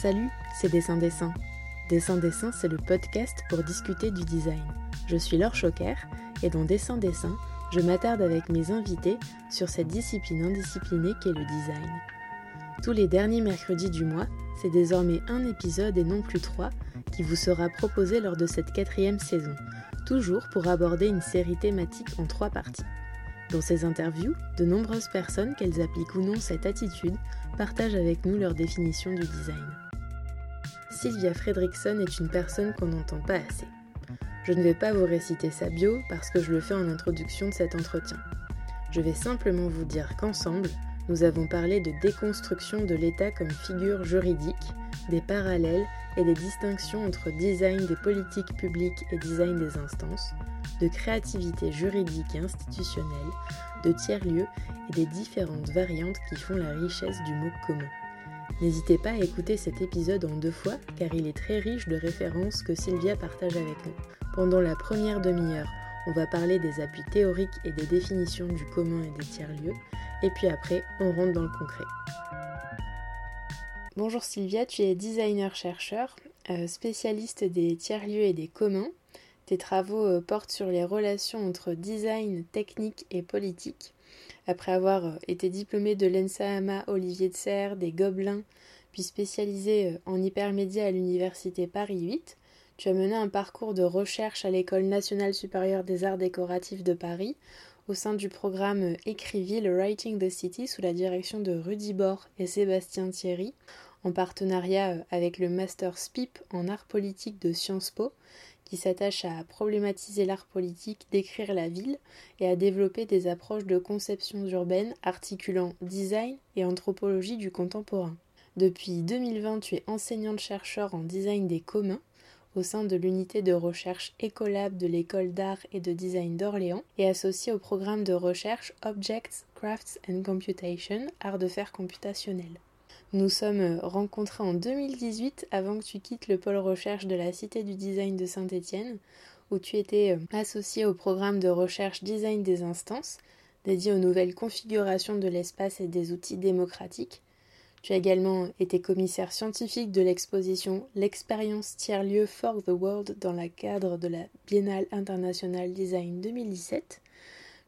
Salut, c'est Dessin Dessin. Dessin Dessin, c'est le podcast pour discuter du design. Je suis Laure Choquer et dans Dessin Dessin, je m'attarde avec mes invités sur cette discipline indisciplinée qu'est le design. Tous les derniers mercredis du mois, c'est désormais un épisode et non plus 3 qui vous sera proposé lors de cette 4e saison, toujours pour aborder une série thématique en 3 parties. Dans ces interviews, de nombreuses personnes, qu'elles appliquent ou non cette attitude, partagent avec nous leur définition du design. Sylvia Fredrickson est une personne qu'on n'entend pas assez. Je ne vais pas vous réciter sa bio parce que je le fais en introduction de cet entretien. Je vais simplement vous dire qu'ensemble, nous avons parlé de déconstruction de l'État comme figure juridique, des parallèles et des distinctions entre design des politiques publiques et design des instances, de créativité juridique et institutionnelle, de tiers-lieux et des différentes variantes qui font la richesse du mot commun. N'hésitez pas à écouter cet épisode en 2 fois car il est très riche de références que Sylvia partage avec nous. Pendant la première demi-heure, on va parler des appuis théoriques et des définitions du commun et des tiers-lieux, et puis après, on rentre dans le concret. Bonjour Sylvia, tu es designer-chercheur, spécialiste des tiers-lieux et des communs. Tes travaux portent sur les relations entre design, technique et politique. Après avoir été diplômée de l'ENSAAMA Olivier de Serres, des Gobelins, puis spécialisée en hypermédia à l'université Paris 8, tu as mené un parcours de recherche à l'École nationale supérieure des arts décoratifs de Paris, au sein du programme Écriville Writing the City sous la direction de Rudi Baur et Sébastien Thierry, en partenariat avec le master SPEAP en arts politiques de Sciences Po, qui s'attache à problématiser l'art politique, décrire la ville et à développer des approches de conception urbaine articulant design et anthropologie du contemporain. Depuis 2020, tu es enseignante-chercheur en design des communs au sein de l'unité de recherche Écolab de l'École d'art et de design d'Orléans et associée au programme de recherche Objects, Crafts and Computation, art de faire computationnel. Nous sommes rencontrés en 2018 avant que tu quittes le pôle recherche de la Cité du design de Saint-Etienne où tu étais associée au programme de recherche Design des instances dédié aux nouvelles configurations de l'espace et des outils démocratiques. Tu as également été commissaire scientifique de l'exposition L'expérience tiers-lieu for the world dans le cadre de la Biennale internationale design 2017.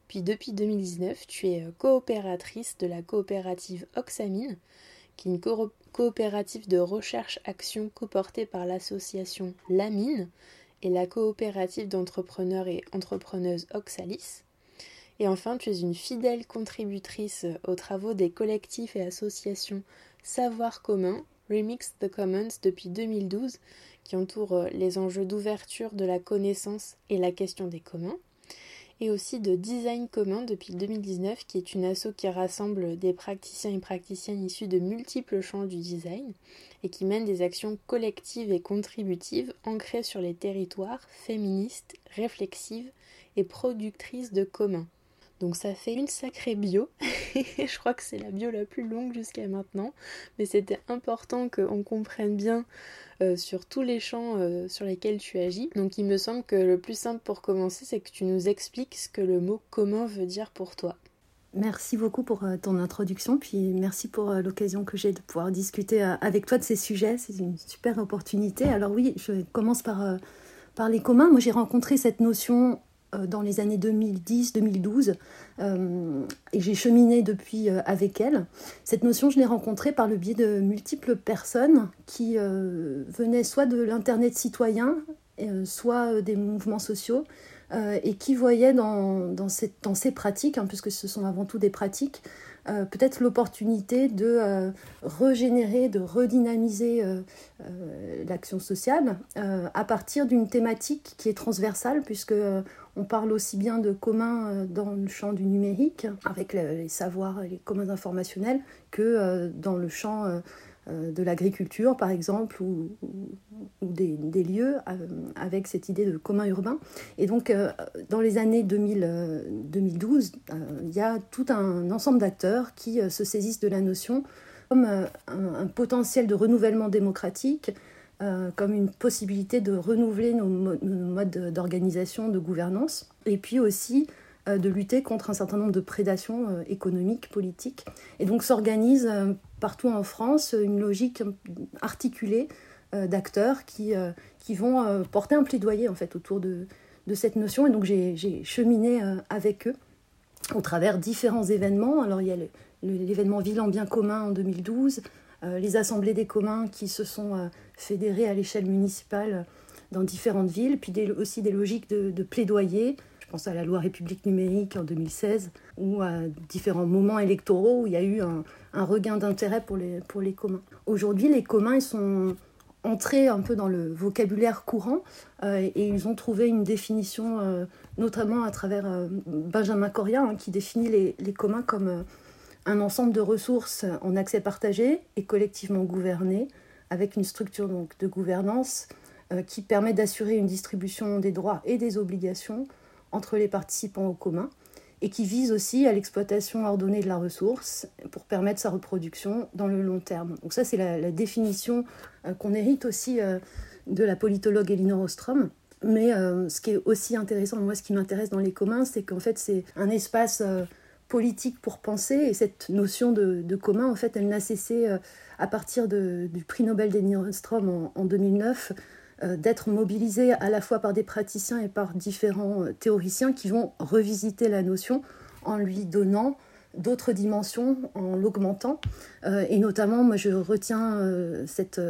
Puis depuis 2019, tu es coopératrice de la coopérative Oxamine, qui est une coopérative de recherche-action coportée par l'association Lamine et la coopérative d'entrepreneurs et entrepreneuses Oxalis. Et enfin, tu es une fidèle contributrice aux travaux des collectifs et associations Savoir commun, Remix the Commons depuis 2012, qui entourent les enjeux d'ouverture de la connaissance et la question des communs, et aussi de Design commun depuis 2019, qui est une asso qui rassemble des praticiens et praticiennes issus de multiples champs du design et qui mène des actions collectives et contributives ancrées sur les territoires, féministes, réflexives et productrices de communs. Donc ça fait une sacrée bio, je crois que c'est la bio la plus longue jusqu'à maintenant, mais c'était important qu'on comprenne bien sur tous les champs sur lesquels tu agis. Donc il me semble que le plus simple pour commencer, c'est que tu nous expliques ce que le mot « commun » veut dire pour toi. Merci beaucoup pour ton introduction, puis merci pour l'occasion que j'ai de pouvoir discuter avec toi de ces sujets, c'est une super opportunité. Alors oui, je commence par les communs. Moi j'ai rencontré cette notion dans les années 2010-2012, et j'ai cheminé depuis avec elle. Cette notion, je l'ai rencontrée par le biais de multiples personnes qui venaient soit de l'Internet citoyen, soit des mouvements sociaux, et qui voyaient dans ces pratiques, hein, puisque ce sont avant tout des pratiques, peut-être l'opportunité de régénérer, de redynamiser l'action sociale à partir d'une thématique qui est transversale, puisque on parle aussi bien de communs dans le champ du numérique, avec les savoirs et les communs informationnels, que dans le champ de l'agriculture, par exemple, ou des lieux, avec cette idée de commun urbain. Et donc, dans les années 2012, il y a tout un ensemble d'acteurs qui se saisissent de la notion comme un potentiel de renouvellement démocratique, comme une possibilité de renouveler nos modes d'organisation, de gouvernance, et puis aussi de lutter contre un certain nombre de prédations économiques, politiques. Et donc s'organise partout en France une logique articulée d'acteurs qui vont porter un plaidoyer en fait, autour de cette notion. Et donc j'ai cheminé avec eux au travers différents événements. Alors il y a l'événement Ville en bien commun en 2012, les assemblées des communs qui se sont fédérées à l'échelle municipale dans différentes villes, puis aussi des logiques de plaidoyer. Je pense à la loi République numérique en 2016, ou à différents moments électoraux où il y a eu un regain d'intérêt pour les communs. Aujourd'hui, les communs ils sont entrés un peu dans le vocabulaire courant et ils ont trouvé une définition, notamment à travers Benjamin Coriat, qui définit les communs comme un ensemble de ressources en accès partagé et collectivement gouverné, avec une structure donc, de gouvernance qui permet d'assurer une distribution des droits et des obligations entre les participants au commun et qui vise aussi à l'exploitation ordonnée de la ressource pour permettre sa reproduction dans le long terme. Donc ça, c'est la définition qu'on hérite aussi de la politologue Elinor Ostrom. Mais ce qui est aussi intéressant, moi, ce qui m'intéresse dans les communs, c'est qu'en fait, c'est un espace politique pour penser, et cette notion de commun, en fait, elle n'a cessé, à partir du prix Nobel d'Elinor Ostrom en 2009, d'être mobilisée à la fois par des praticiens et par différents théoriciens qui vont revisiter la notion en lui donnant d'autres dimensions, en l'augmentant. Et notamment, moi, je retiens cette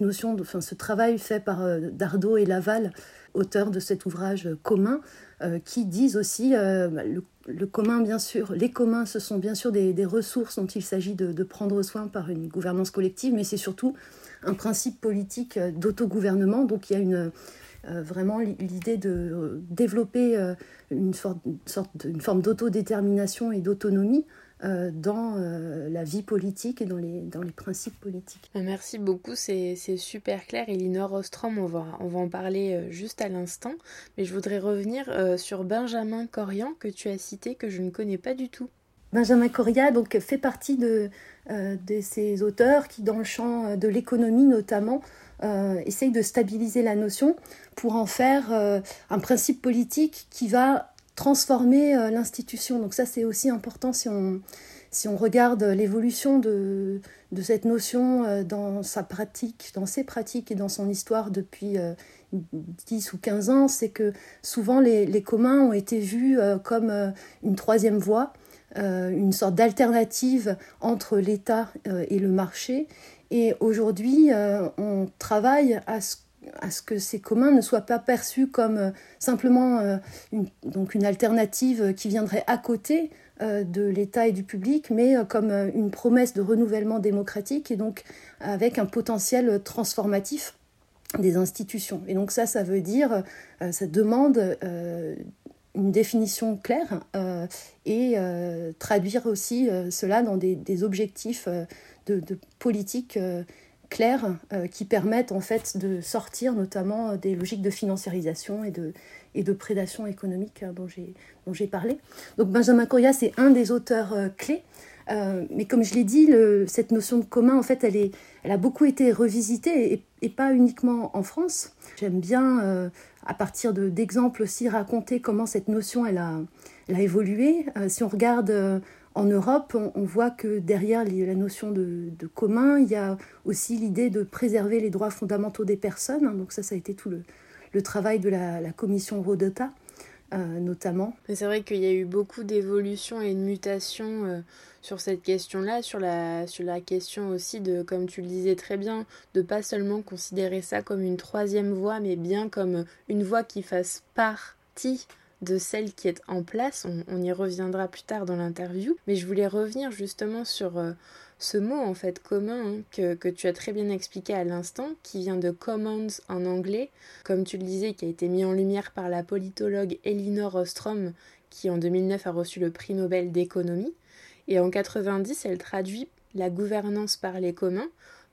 notion, ce travail fait par Dardot et Laval, auteurs de cet ouvrage commun, qui disent aussi le commun, bien sûr. Les communs, ce sont bien sûr des ressources dont il s'agit de prendre soin par une gouvernance collective, mais c'est surtout un principe politique d'autogouvernement. Donc il y a vraiment l'idée de développer une forme d'autodétermination et d'autonomie dans la vie politique et dans les principes politiques. Merci beaucoup, c'est super clair. Elinor Ostrom, on va en parler juste à l'instant, mais je voudrais revenir sur Benjamin Coriat que tu as cité, que je ne connais pas du tout. Benjamin Coriat donc, fait partie de ces auteurs qui, dans le champ de l'économie notamment, essayent de stabiliser la notion pour en faire un principe politique qui va transformer l'institution. Donc ça, c'est aussi important si on regarde l'évolution de cette notion dans sa pratique, dans ses pratiques et dans son histoire depuis 10 ou 15 ans. C'est que souvent, les communs ont été vus comme une troisième voie, une sorte d'alternative entre l'État et le marché. Et aujourd'hui, on travaille à ce que ces communs ne soient pas perçus comme simplement une alternative qui viendrait à côté de l'État et du public, mais comme une promesse de renouvellement démocratique et donc avec un potentiel transformatif des institutions. Et donc ça veut dire, ça demande une définition claire et traduire aussi cela dans des objectifs de politique clairs qui permettent en fait de sortir notamment des logiques de financiarisation et de prédation économique dont j'ai parlé. Donc Benjamin Coriat, c'est un des auteurs clés, mais comme je l'ai dit, cette notion de commun en fait elle a beaucoup été revisitée et pas uniquement en France. J'aime bien à partir d'exemples aussi raconter comment cette notion elle a évolué. Si on regarde en Europe, on voit que derrière la notion de commun, il y a aussi l'idée de préserver les droits fondamentaux des personnes. Donc ça a été tout le travail de la commission Rodota, notamment. Mais c'est vrai qu'il y a eu beaucoup d'évolutions et de mutations sur cette question-là, sur la question aussi de, comme tu le disais très bien, de pas seulement considérer ça comme une troisième voie, mais bien comme une voie qui fasse partie de celle qui est en place. On y reviendra plus tard dans l'interview, mais je voulais revenir justement sur ce mot en fait commun que tu as très bien expliqué à l'instant, qui vient de commons en anglais, comme tu le disais, qui a été mis en lumière par la politologue Elinor Ostrom, qui en 2009 a reçu le prix Nobel d'économie, et en 90 elle traduit la gouvernance par les communs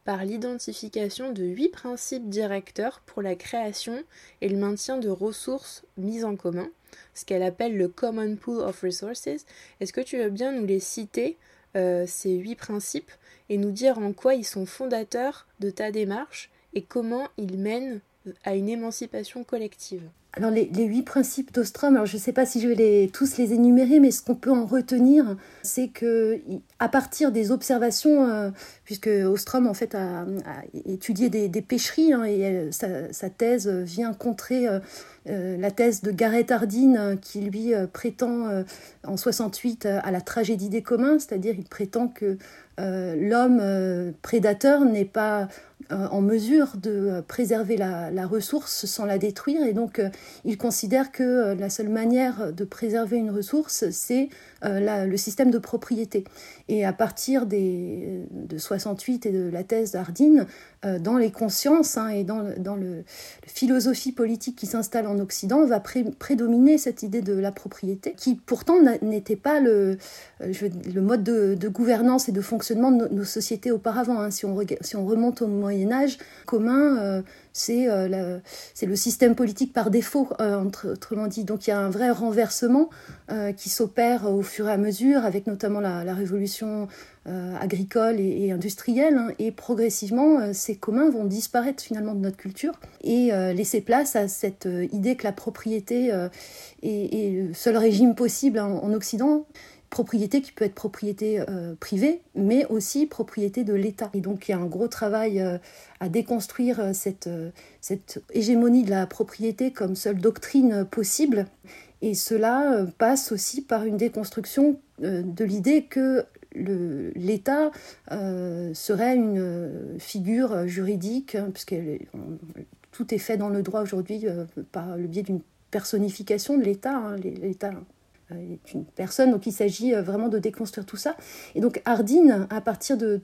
par l'identification de 8 principes directeurs pour la création et le maintien de ressources mises en commun, ce qu'elle appelle le Common Pool of Resources. Est-ce que tu veux bien nous les citer, ces 8 principes, et nous dire en quoi ils sont fondateurs de ta démarche et comment ils mènent à une émancipation collective ? Alors, les 8 principes d'Ostrom, alors je ne sais pas si je vais tous les énumérer, mais ce qu'on peut en retenir, c'est qu'à partir des observations, puisque Ostrom, en fait, a étudié des pêcheries, hein, et sa thèse vient contrer la thèse de Garrett Hardin, qui lui prétend en 68 à la tragédie des communs, c'est-à-dire il prétend que l'homme prédateur n'est pas en mesure de préserver la ressource sans la détruire, et donc il considère que la seule manière de préserver une ressource, c'est le système de propriété. Et à partir de 68 et de la thèse d'Hardin, dans les consciences, hein, et dans la philosophie politique qui s'installe en Occident, va prédominer cette idée de la propriété, qui pourtant n'était pas le mode de gouvernance et de fonctionnement de nos sociétés auparavant. Hein. Si on remonte au Moyen-Âge, commun, c'est le système politique par défaut, autrement dit. Donc il y a un vrai renversement qui s'opère au fur et à mesure, avec notamment la révolution agricole et industrielle, hein, et progressivement, ces communs vont disparaître finalement de notre culture et laisser place à cette idée que la propriété est le seul régime possible en Occident. Propriété qui peut être propriété privée, mais aussi propriété de l'État. Et donc il y a un gros travail à déconstruire cette hégémonie de la propriété comme seule doctrine possible. Et cela passe aussi par une déconstruction de l'idée que l'État serait une figure juridique, puisque tout est fait dans le droit aujourd'hui par le biais d'une personnification de l'État. Hein, l'État est une personne, donc il s'agit vraiment de déconstruire tout ça. Et donc Hardin, à partir de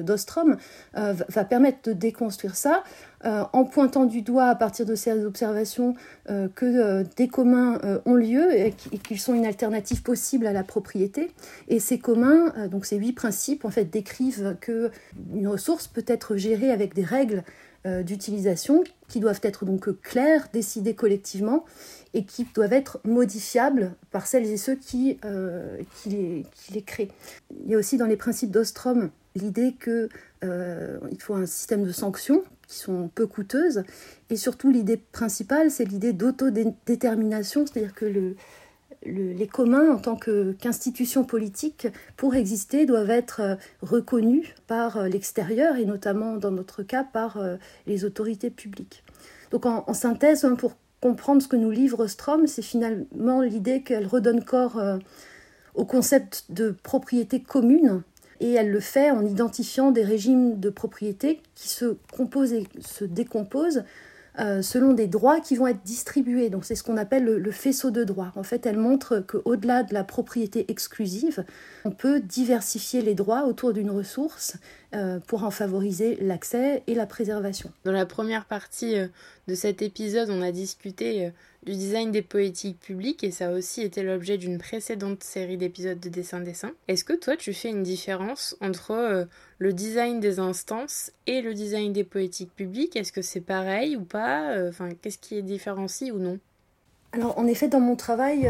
d'Ostrom, va permettre de déconstruire ça, en pointant du doigt à partir de ces observations que des communs ont lieu et qu'ils sont une alternative possible à la propriété. Et ces communs, donc ces 8 principes, en fait, décrivent qu'une ressource peut être gérée avec des règles d'utilisation qui doivent être donc claires, décidées collectivement et qui doivent être modifiables par celles et ceux qui les créent. Il y a aussi dans les principes d'Ostrom l'idée qu'il faut un système de sanctions qui sont peu coûteuses, et surtout l'idée principale, c'est l'idée d'autodétermination, c'est-à-dire que les communs, en tant qu'institution politique, pour exister, doivent être reconnus par l'extérieur, et notamment, dans notre cas, par les autorités publiques. Donc, en synthèse, hein, pour comprendre ce que nous livre Ostrom, c'est finalement l'idée qu'elle redonne corps au concept de propriété commune, et elle le fait en identifiant des régimes de propriété qui se composent et se décomposent selon des droits qui vont être distribués. Donc c'est ce qu'on appelle le faisceau de droits. En fait, elle montre qu'au-delà de la propriété exclusive, on peut diversifier les droits autour d'une ressource pour en favoriser l'accès et la préservation. Dans la première partie de cet épisode, on a discuté du design des politiques publiques, et ça a aussi été l'objet d'une précédente série d'épisodes de Dessin. Est-ce que toi, tu fais une différence entre le design des instances et le design des politiques publiques? Est-ce que c'est pareil ou pas? Enfin, qu'est-ce qui les différencie ou non? Alors, en effet, dans mon travail,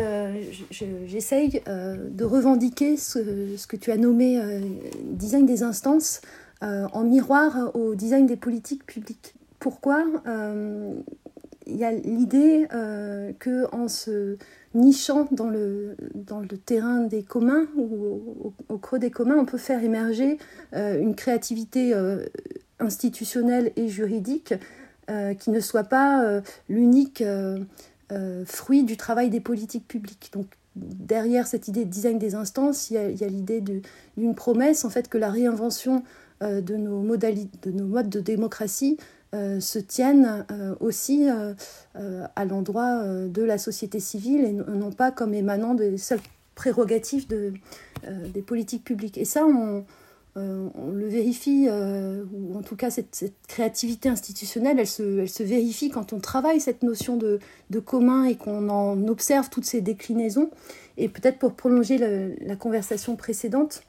j'essaye de revendiquer ce que tu as nommé design des instances en miroir au design des politiques publiques. Pourquoi? Il y a l'idée qu'en se nichant dans le terrain des communs ou au creux des communs, on peut faire émerger une créativité institutionnelle et juridique qui ne soit pas l'unique fruit du travail des politiques publiques. Donc, derrière cette idée de design des instances, il y a l'idée d'une promesse, en fait, que la réinvention de nos modes de démocratie se tiennent aussi à l'endroit de la société civile, et non pas comme émanant des seules prérogatives des politiques publiques. Et ça, on le vérifie, ou en tout cas cette créativité institutionnelle, elle se vérifie quand on travaille cette notion de commun et qu'on en observe toutes ces déclinaisons. Et peut-être pour prolonger la conversation précédente,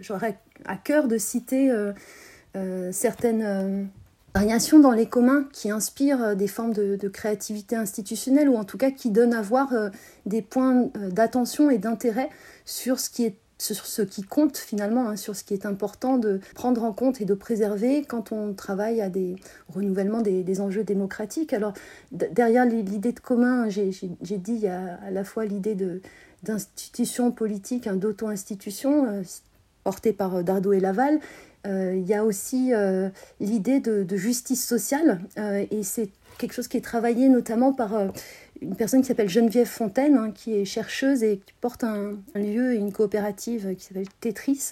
j'aurais à cœur de citer certaines variations dans les communs qui inspirent des formes de créativité institutionnelle, ou en tout cas qui donnent à voir des points d'attention et d'intérêt sur ce qui est sur ce qui compte finalement, hein, sur ce qui est important de prendre en compte et de préserver quand on travaille à des renouvellements des enjeux démocratiques. Alors derrière l'idée de commun, j'ai dit il y a à la fois l'idée d'institution politique, hein, d'auto-institution portée par Dardot et Laval. Il y a aussi l'idée de justice sociale et c'est quelque chose qui est travaillé notamment par une personne qui s'appelle Geneviève Fontaine, hein, qui est chercheuse et qui porte un lieu et une coopérative qui s'appelle Tetris.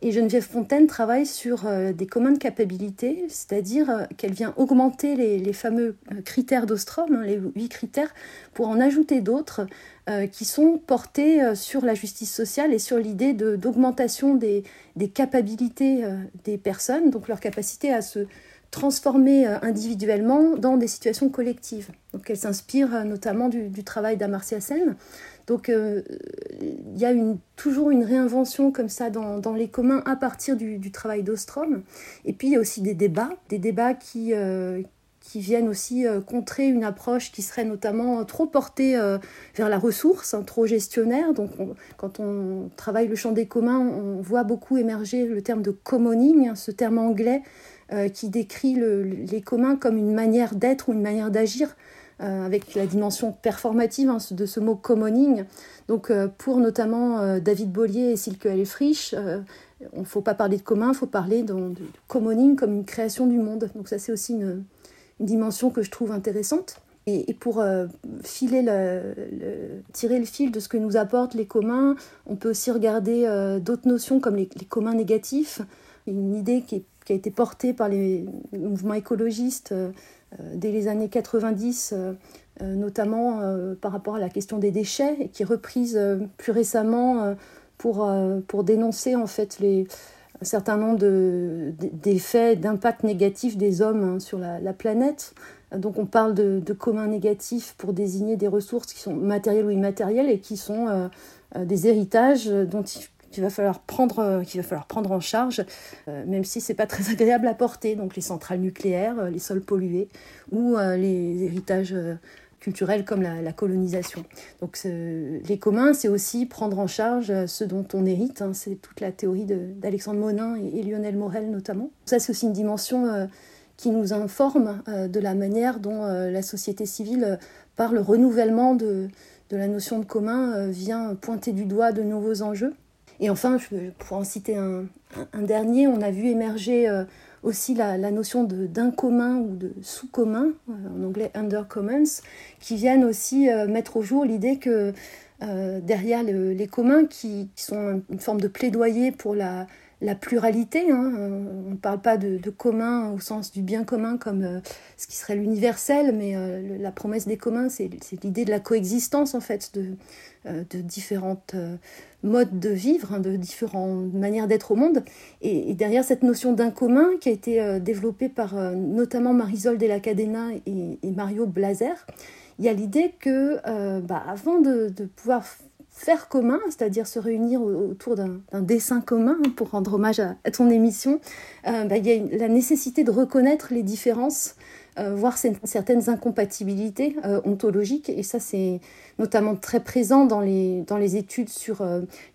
Et Geneviève Fontaine travaille sur des communs de capacité, c'est-à-dire qu'elle vient augmenter les fameux critères d'Ostrom, hein, les 8 critères, pour en ajouter d'autres qui sont portés sur la justice sociale et sur l'idée d'augmentation des capacités des personnes, donc leur capacité à se transformer individuellement dans des situations collectives. Donc elle s'inspire notamment du travail d'Amartya Sen. Donc il y a toujours une réinvention comme ça dans les communs à partir du travail d'Ostrom. Et puis il y a aussi des débats qui viennent aussi contrer une approche qui serait notamment trop portée vers la ressource, hein, trop gestionnaire. Donc quand on travaille le champ des communs, on voit beaucoup émerger le terme de commoning, hein, ce terme anglais, qui décrit les communs comme une manière d'être ou une manière d'agir, avec la dimension performative, hein, de ce mot commoning. Donc pour notamment David Bollier et Silke Helfrich, on ne faut pas parler de commun, il faut parler de commoning comme une création du monde. Donc ça c'est aussi une dimension que je trouve intéressante. Et pour tirer le fil de ce que nous apportent les communs, on peut aussi regarder d'autres notions comme les communs négatifs, une idée qui a été portée par les mouvements écologistes dès les années 90, notamment par rapport à la question des déchets, et qui est reprise plus récemment pour dénoncer en fait un certain nombre d'effets, d'impacts négatifs des hommes, hein, sur la planète. Donc on parle de communs négatifs pour désigner des ressources qui sont matérielles ou immatérielles et qui sont des héritages dont qu'il va falloir prendre en charge, même si ce n'est pas très agréable à porter, donc les centrales nucléaires, les sols pollués ou les héritages culturels comme la colonisation. Donc les communs, c'est aussi prendre en charge ce dont on hérite, hein, c'est toute la théorie d'Alexandre Monin et Lionel Morel notamment. Ça, c'est aussi une dimension qui nous informe de la manière dont la société civile, par le renouvellement de la notion de commun, vient pointer du doigt de nouveaux enjeux. Et enfin, pour en citer un dernier, on a vu émerger aussi la notion d'un commun ou de sous-commun, en anglais undercommons, qui viennent aussi mettre au jour l'idée que derrière les communs, qui sont une forme de plaidoyer pour la pluralité, hein, on ne parle pas de commun au sens du bien commun comme ce qui serait l'universel, mais la promesse des communs, c'est l'idée de la coexistence en fait, de différentes modes de vivre, hein, de différentes manières d'être au monde. Et derrière cette notion d'un commun qui a été développée par notamment Marisol de la Cadena et Mario Blaser, il y a l'idée que avant de pouvoir faire commun, c'est-à-dire se réunir autour d'un dessin commun pour rendre hommage à ton émission, il y a la nécessité de reconnaître les différences, voire certaines incompatibilités ontologiques. Et ça, c'est notamment très présent dans les études sur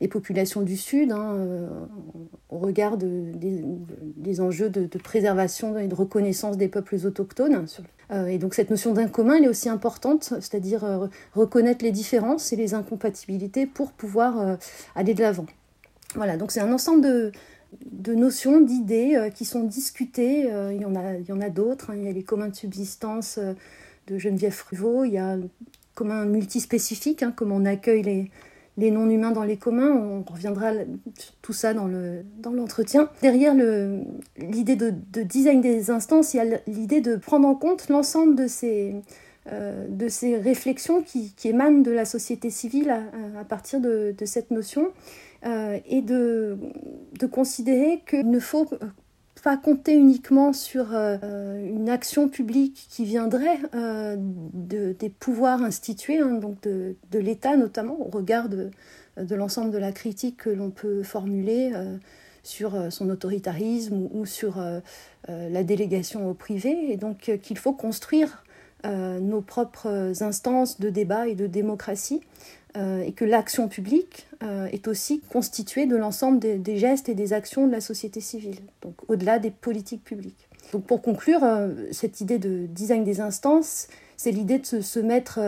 les populations du Sud, hein, au regard des enjeux de préservation et de reconnaissance des peuples autochtones. Et donc cette notion d'un commun, elle est aussi importante, c'est-à-dire reconnaître les différences et les incompatibilités pour pouvoir aller de l'avant. Voilà, donc c'est un ensemble de notions, d'idées qui sont discutées. Il y en a d'autres, hein. Il y a les communs de subsistance de Geneviève Fruveau, il y a communs multispécifiques, hein, comment on accueille les non-humains dans les communs, on reviendra sur tout ça dans l'entretien. Derrière l'idée de design des instances, il y a l'idée de prendre en compte l'ensemble de ces réflexions qui émanent de la société civile à partir de cette notion, et de considérer qu'il ne faut pas compter uniquement sur une action publique qui viendrait des pouvoirs institués, hein, donc de l'État notamment, au regard de l'ensemble de la critique que l'on peut formuler sur son autoritarisme ou sur la délégation au privé, et donc qu'il faut construire nos propres instances de débat et de démocratie, et que l'action publique est aussi constituée de l'ensemble des gestes et des actions de la société civile, donc au-delà des politiques publiques. Donc pour conclure, cette idée de design des instances, c'est l'idée de se mettre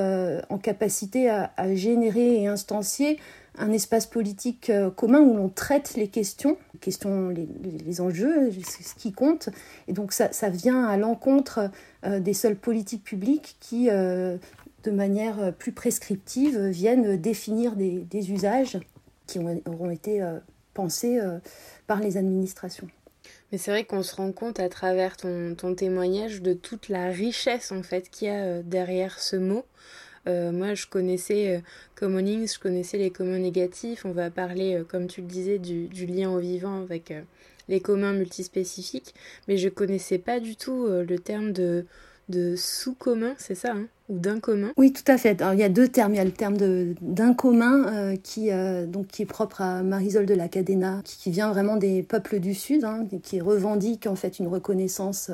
en capacité à générer et instancier un espace politique commun où l'on traite les questions les enjeux, ce qui compte. Et donc ça vient à l'encontre des seules politiques publiques qui, de manière plus prescriptive, viennent définir des usages qui auront été pensés par les administrations. Mais c'est vrai qu'on se rend compte à travers ton témoignage de toute la richesse en fait, qu'il y a derrière ce mot. Moi, je connaissais Common Links, je connaissais les communs négatifs. On va parler, comme tu le disais, du lien au vivant avec les communs multispécifiques. Mais je ne connaissais pas du tout le terme de sous-commun, c'est ça, hein, ou d'un commun? Oui, tout à fait. Alors, il y a deux termes. Il y a le terme d'un commun qui est propre à Marisol de la Cadena, qui vient vraiment des peuples du Sud, hein, qui revendique en fait une reconnaissance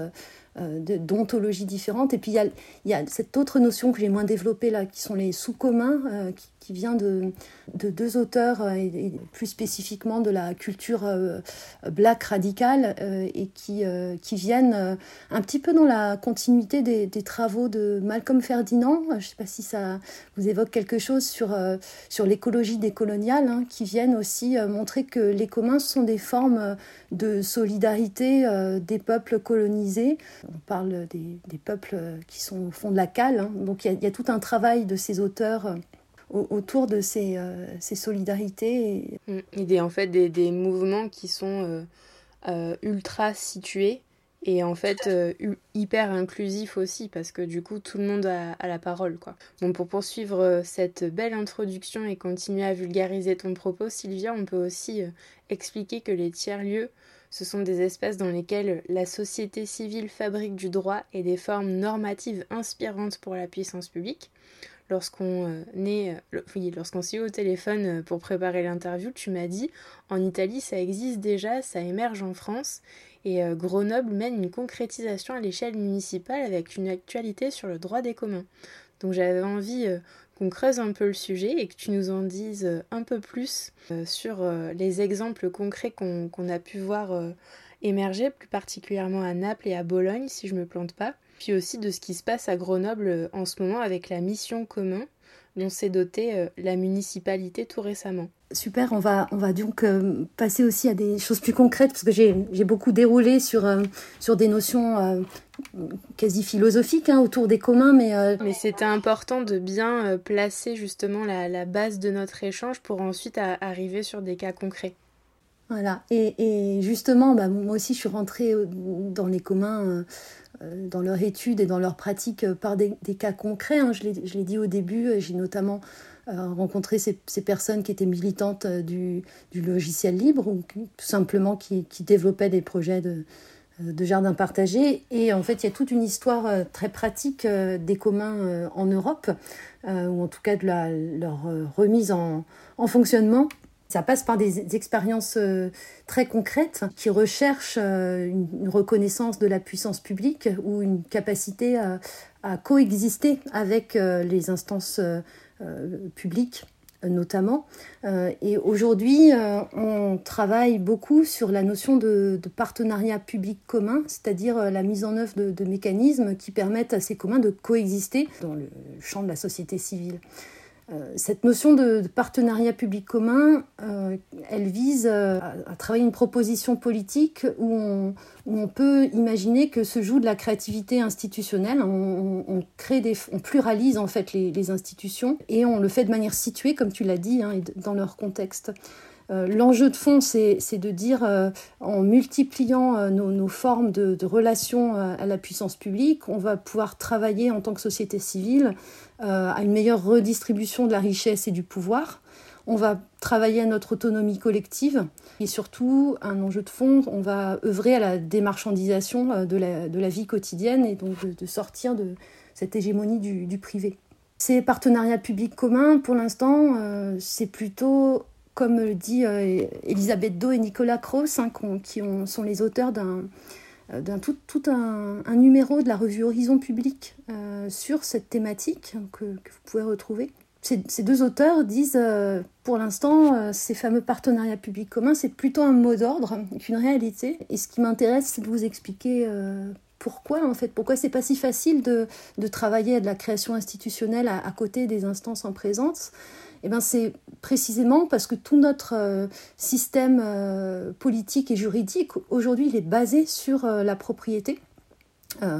d'ontologies différentes. Et puis, il y a cette autre notion que j'ai moins développée là, qui sont les sous-communs, qui vient de deux auteurs, et plus spécifiquement de la culture black radicale, et qui viennent un petit peu dans la continuité des travaux de Malcolm Ferdinand. Je ne sais pas si ça vous évoque quelque chose sur l'écologie décoloniale, hein, qui viennent aussi montrer que les communs sont des formes de solidarité des peuples colonisés. On parle des peuples qui sont au fond de la cale, hein. Donc il y a tout un travail de ces auteurs autour de ces solidarités. Et des mouvements qui sont ultra situés et en fait hyper inclusifs aussi, parce que du coup tout le monde a la parole, quoi. Bon, pour poursuivre cette belle introduction et continuer à vulgariser ton propos, Sylvia, on peut aussi expliquer que les tiers-lieux, ce sont des espaces dans lesquels la société civile fabrique du droit et des formes normatives inspirantes pour la puissance publique. Lorsqu'on s'est eu au téléphone pour préparer l'interview, tu m'as dit en Italie ça existe déjà, ça émerge en France, et Grenoble mène une concrétisation à l'échelle municipale avec une actualité sur le droit des communs. Donc j'avais envie qu'on creuse un peu le sujet et que tu nous en dises un peu plus sur les exemples concrets qu'on a pu voir émerger, plus particulièrement à Naples et à Bologne, si je ne me plante pas. Puis aussi de ce qui se passe à Grenoble en ce moment avec la mission commune dont s'est dotée la municipalité tout récemment. Super, on va donc passer aussi à des choses plus concrètes, parce que j'ai beaucoup déroulé sur des notions quasi philosophiques, hein, autour des communs. Mais c'était important de bien placer justement la base de notre échange pour ensuite arriver sur des cas concrets. Voilà, et justement, moi aussi je suis rentrée dans les communs, dans leur étude et dans leur pratique, par des cas concrets, hein. Je l'ai dit au début, j'ai notamment rencontré ces personnes qui étaient militantes du logiciel libre, ou tout simplement qui développaient des projets de jardins partagés. Et en fait, il y a toute une histoire très pratique des communs en Europe, ou en tout cas de leur remise en fonctionnement. Ça passe par des expériences très concrètes qui recherchent une reconnaissance de la puissance publique ou une capacité à coexister avec les instances publiques notamment. Et aujourd'hui, on travaille beaucoup sur la notion de partenariat public commun, c'est-à-dire la mise en œuvre de mécanismes qui permettent à ces communs de coexister dans le champ de la société civile. Cette notion de partenariat public commun, elle vise à travailler une proposition politique où on peut imaginer que se joue de la créativité institutionnelle. On crée on pluralise en fait les institutions, et on le fait de manière située, comme tu l'as dit, hein, et dans leur contexte. L'enjeu de fond, c'est de dire, en multipliant nos formes de relations à la puissance publique, on va pouvoir travailler en tant que société civile à une meilleure redistribution de la richesse et du pouvoir. On va travailler à notre autonomie collective, et surtout, un enjeu de fond, on va œuvrer à la démarchandisation de la vie quotidienne, et donc de sortir de cette hégémonie du privé. Ces partenariats publics communs, pour l'instant, c'est plutôt, comme le dit Elisabeth Do et Nicolas Cross, hein, qui sont les auteurs d'un numéro de la revue Horizon Public sur cette thématique que vous pouvez retrouver. Ces deux auteurs disent, pour l'instant, ces fameux partenariats publics communs, c'est plutôt un mot d'ordre qu'une réalité. Et ce qui m'intéresse, c'est de vous expliquer pourquoi c'est pas si facile de travailler à de la création institutionnelle à côté des instances en présence. Eh bien, c'est précisément parce que tout notre système politique et juridique, aujourd'hui, il est basé sur la propriété,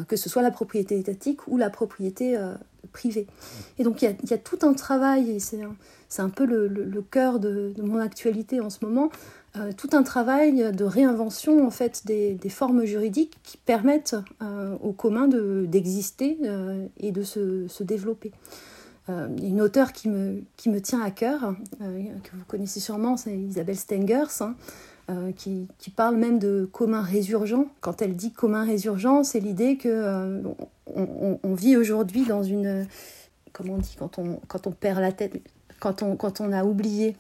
que ce soit la propriété étatique ou la propriété privée. Et donc, il y a tout un travail, et c'est un peu le cœur de mon actualité en ce moment, tout un travail de réinvention en fait, des formes juridiques qui permettent aux communs d'exister et de se développer. Il y a une auteure qui me tient à cœur, que vous connaissez sûrement, c'est Isabelle Stengers, qui parle même de commun résurgent. Quand elle dit commun résurgent, c'est l'idée que on vit aujourd'hui dans une... Comment on dit quand on perd la tête, quand on a oublié.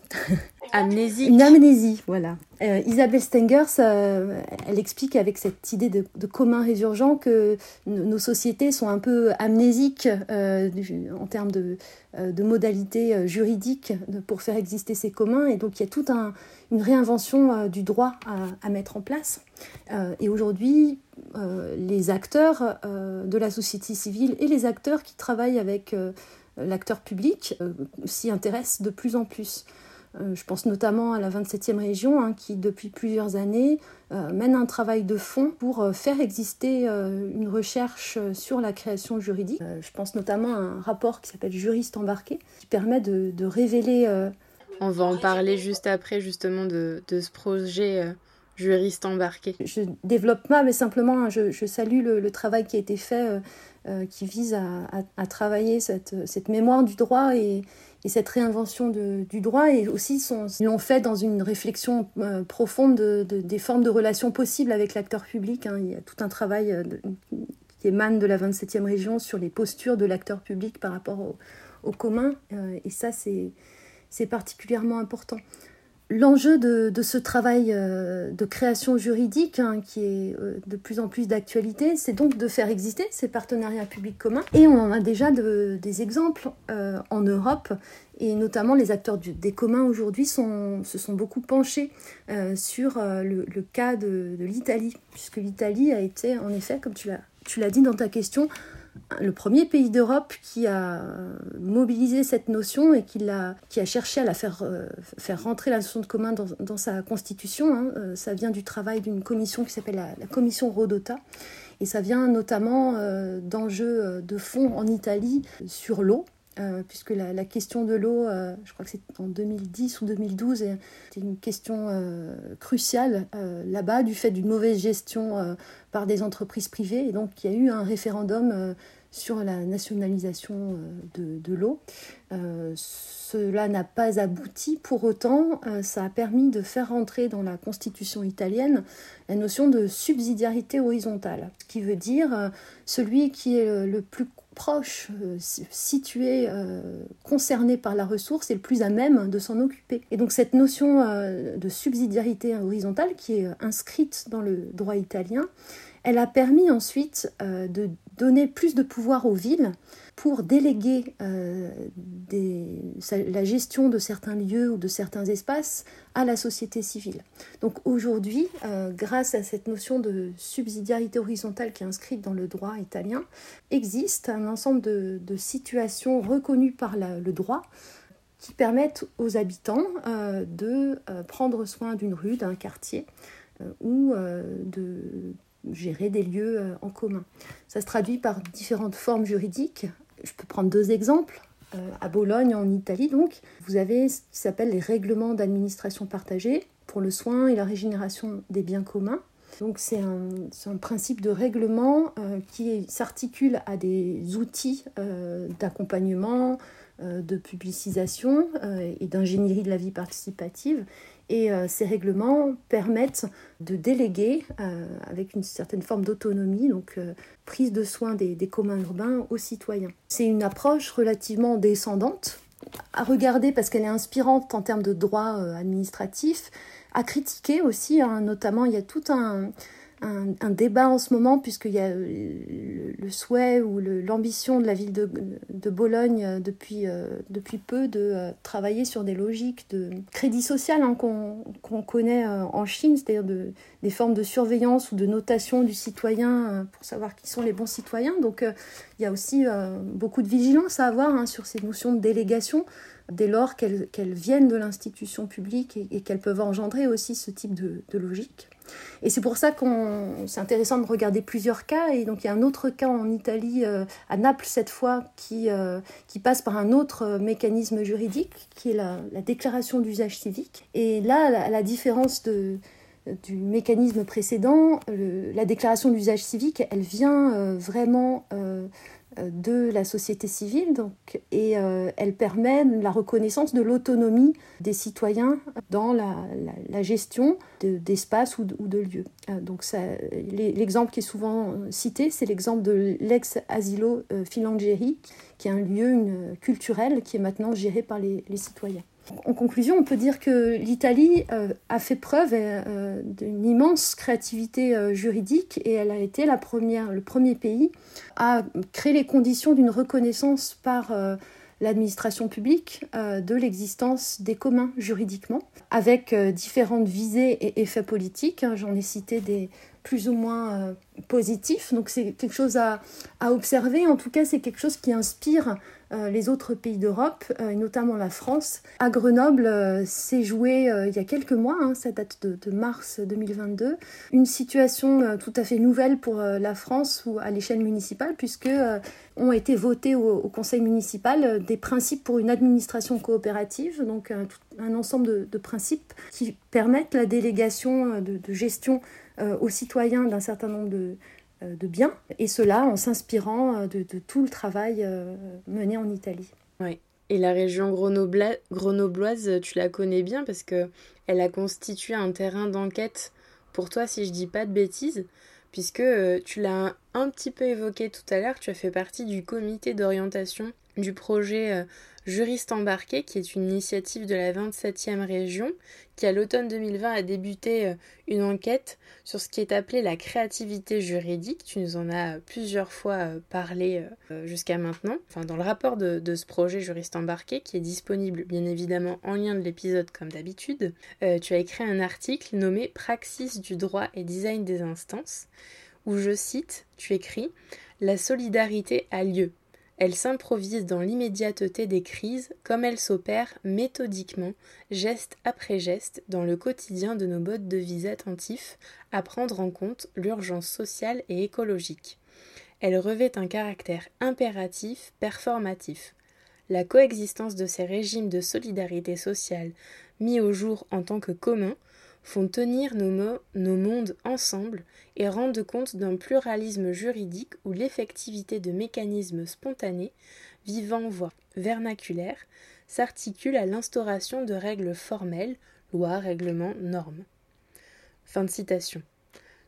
Amnésie. Une amnésie, voilà. Isabelle Stengers, elle explique avec cette idée de commun résurgent que nos sociétés sont un peu amnésiques en termes de modalités juridiques pour faire exister ces communs. Et donc, il y a toute une réinvention du droit à mettre en place. Et aujourd'hui, les acteurs de la société civile et les acteurs qui travaillent avec l'acteur public s'y intéressent de plus en plus. Je pense notamment à la 27e région qui, depuis plusieurs années, mène un travail de fond pour faire exister une recherche sur la création juridique. Je pense notamment à un rapport qui s'appelle « Juriste embarqué » qui permet de révéler... On va en parler juste après, justement, de ce projet « Juriste embarqué ». Je développe pas, mais simplement, je salue le travail qui a été fait, qui vise à travailler cette mémoire du droit et cette réinvention du droit, et aussi ils l'ont fait dans une réflexion profonde des formes de relations possibles avec l'acteur public. Il y a tout un travail qui émane de la 27e région sur les postures de l'acteur public par rapport au commun, et ça c'est particulièrement important. L'enjeu de ce travail de création juridique qui est de plus en plus d'actualité, c'est donc de faire exister ces partenariats publics communs. Et on en a déjà des exemples en Europe, et notamment les acteurs des communs aujourd'hui se sont beaucoup penchés sur le cas de l'Italie, puisque l'Italie a été, en effet, comme tu l'as dit dans ta question, le premier pays d'Europe qui a mobilisé cette notion et qui a cherché à la faire rentrer la notion de commun dans sa constitution. Ça vient du travail d'une commission qui s'appelle la commission Rodota. Et ça vient notamment d'enjeux de fond en Italie sur l'eau, puisque la question de l'eau, je crois que c'est en 2010 ou 2012, c'était une question cruciale là-bas, du fait d'une mauvaise gestion par des entreprises privées. Et donc, il y a eu un référendum sur la nationalisation de l'eau. Cela n'a pas abouti. Pour autant, ça a permis de faire rentrer dans la Constitution italienne la notion de subsidiarité horizontale, ce qui veut dire celui qui est le plus proche, situé, concerné par la ressource et le plus à même de s'en occuper. Et donc cette notion de subsidiarité horizontale qui est inscrite dans le droit italien, elle a permis ensuite de donner plus de pouvoir aux villes pour déléguer la gestion de certains lieux ou de certains espaces à la société civile. Donc aujourd'hui, grâce à cette notion de subsidiarité horizontale qui est inscrite dans le droit italien, existe un ensemble de situations reconnues par le droit qui permettent aux habitants de prendre soin d'une rue, d'un quartier ou de gérer des lieux en commun. Ça se traduit par différentes formes juridiques. Je peux prendre deux exemples. À Bologne, en Italie, donc, vous avez ce qui s'appelle les règlements d'administration partagée pour le soin et la régénération des biens communs. Donc, c'est un principe de règlement qui s'articule à des outils d'accompagnement, de publicisation et d'ingénierie de la vie participative. Et ces règlements permettent de déléguer, avec une certaine forme d'autonomie, donc prise de soin des communs urbains aux citoyens. C'est une approche relativement descendante, à regarder parce qu'elle est inspirante en termes de droit administratif, à critiquer aussi, notamment il y a tout un un débat en ce moment, puisqu'il y a le souhait ou l'ambition de la ville de Bologne depuis peu de travailler sur des logiques de crédit social qu'on connaît en Chine, c'est-à-dire des formes de surveillance ou de notation du citoyen pour savoir qui sont les bons citoyens. Donc il y a aussi beaucoup de vigilance à avoir sur ces notions de délégation, dès lors qu'elles viennent de l'institution publique et qu'elles peuvent engendrer aussi ce type de logique. Et c'est pour ça c'est intéressant de regarder plusieurs cas. Et donc il y a un autre cas en Italie, à Naples cette fois, qui passe par un autre mécanisme juridique, qui est la déclaration d'usage civique. Et là, à la différence du mécanisme précédent, la déclaration d'usage civique, elle vient vraiment de la société civile, donc, et elle permet la reconnaissance de l'autonomie des citoyens dans la gestion d'espace ou de lieux. Donc l'exemple qui est souvent cité, c'est l'exemple de l'ex-asilo Filangieri, qui est un lieu culturel qui est maintenant géré par les citoyens. En conclusion, on peut dire que l'Italie a fait preuve d'une immense créativité juridique, et elle a été le premier pays à créer les conditions d'une reconnaissance par l'administration publique de l'existence des communs juridiquement, avec différentes visées et effets politiques. J'en ai cité des plus ou moins positifs, donc c'est quelque chose à observer. En tout cas, c'est quelque chose qui inspire les autres pays d'Europe, et notamment la France. À Grenoble, s'est joué il y a quelques mois, ça date de mars 2022, une situation tout à fait nouvelle pour la France ou à l'échelle municipale, puisque ont été votés au conseil municipal des principes pour une administration coopérative, donc un ensemble de principes qui permettent la délégation de gestion aux citoyens d'un certain nombre de biens, et cela en s'inspirant de tout le travail mené en Italie. Oui. Et la région grenobloise, tu la connais bien parce qu'elle a constitué un terrain d'enquête pour toi, si je dis pas de bêtises, puisque tu l'as un petit peu évoqué tout à l'heure, tu as fait partie du comité d'orientation du projet Juriste embarqué, qui est une initiative de la 27e région, qui à l'automne 2020 a débuté une enquête sur ce qui est appelé la créativité juridique. Tu nous en as plusieurs fois parlé jusqu'à maintenant. Enfin, dans le rapport de ce projet Juriste embarqué, qui est disponible bien évidemment en lien de l'épisode comme d'habitude, tu as écrit un article nommé « Praxis du droit et design des instances » où, je cite, tu écris « La solidarité a lieu ». Elle s'improvise dans l'immédiateté des crises, comme elle s'opère méthodiquement, geste après geste, dans le quotidien de nos modes de vie attentifs, à prendre en compte l'urgence sociale et écologique. Elle revêt un caractère impératif, performatif. La coexistence de ces régimes de solidarité sociale, mis au jour en tant que communs, font tenir nos mondes ensemble et rendent compte d'un pluralisme juridique où l'effectivité de mécanismes spontanés, vivants voire vernaculaires, s'articule à l'instauration de règles formelles, lois, règlements, normes. Fin de citation.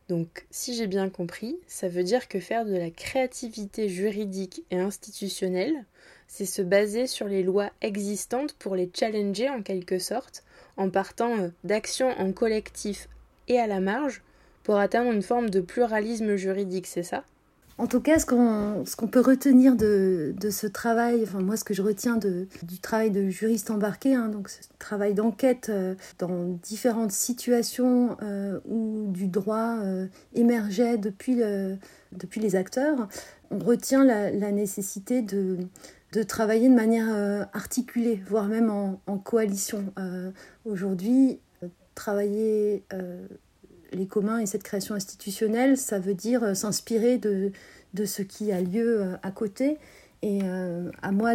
Donc, si j'ai bien compris, ça veut dire que faire de la créativité juridique et institutionnelle, c'est se baser sur les lois existantes pour les challenger en quelque sorte, en partant d'actions en collectif et à la marge, pour atteindre une forme de pluralisme juridique, c'est ça ? En tout cas, ce qu'on peut retenir de ce travail, enfin moi ce que je retiens du travail de Juriste embarqué, donc ce travail d'enquête dans différentes situations où du droit émergeait depuis les acteurs, on retient la nécessité de travailler de manière articulée, voire même en coalition. Aujourd'hui, travailler les communs et cette création institutionnelle, ça veut dire s'inspirer de ce qui a lieu à côté. Et à moi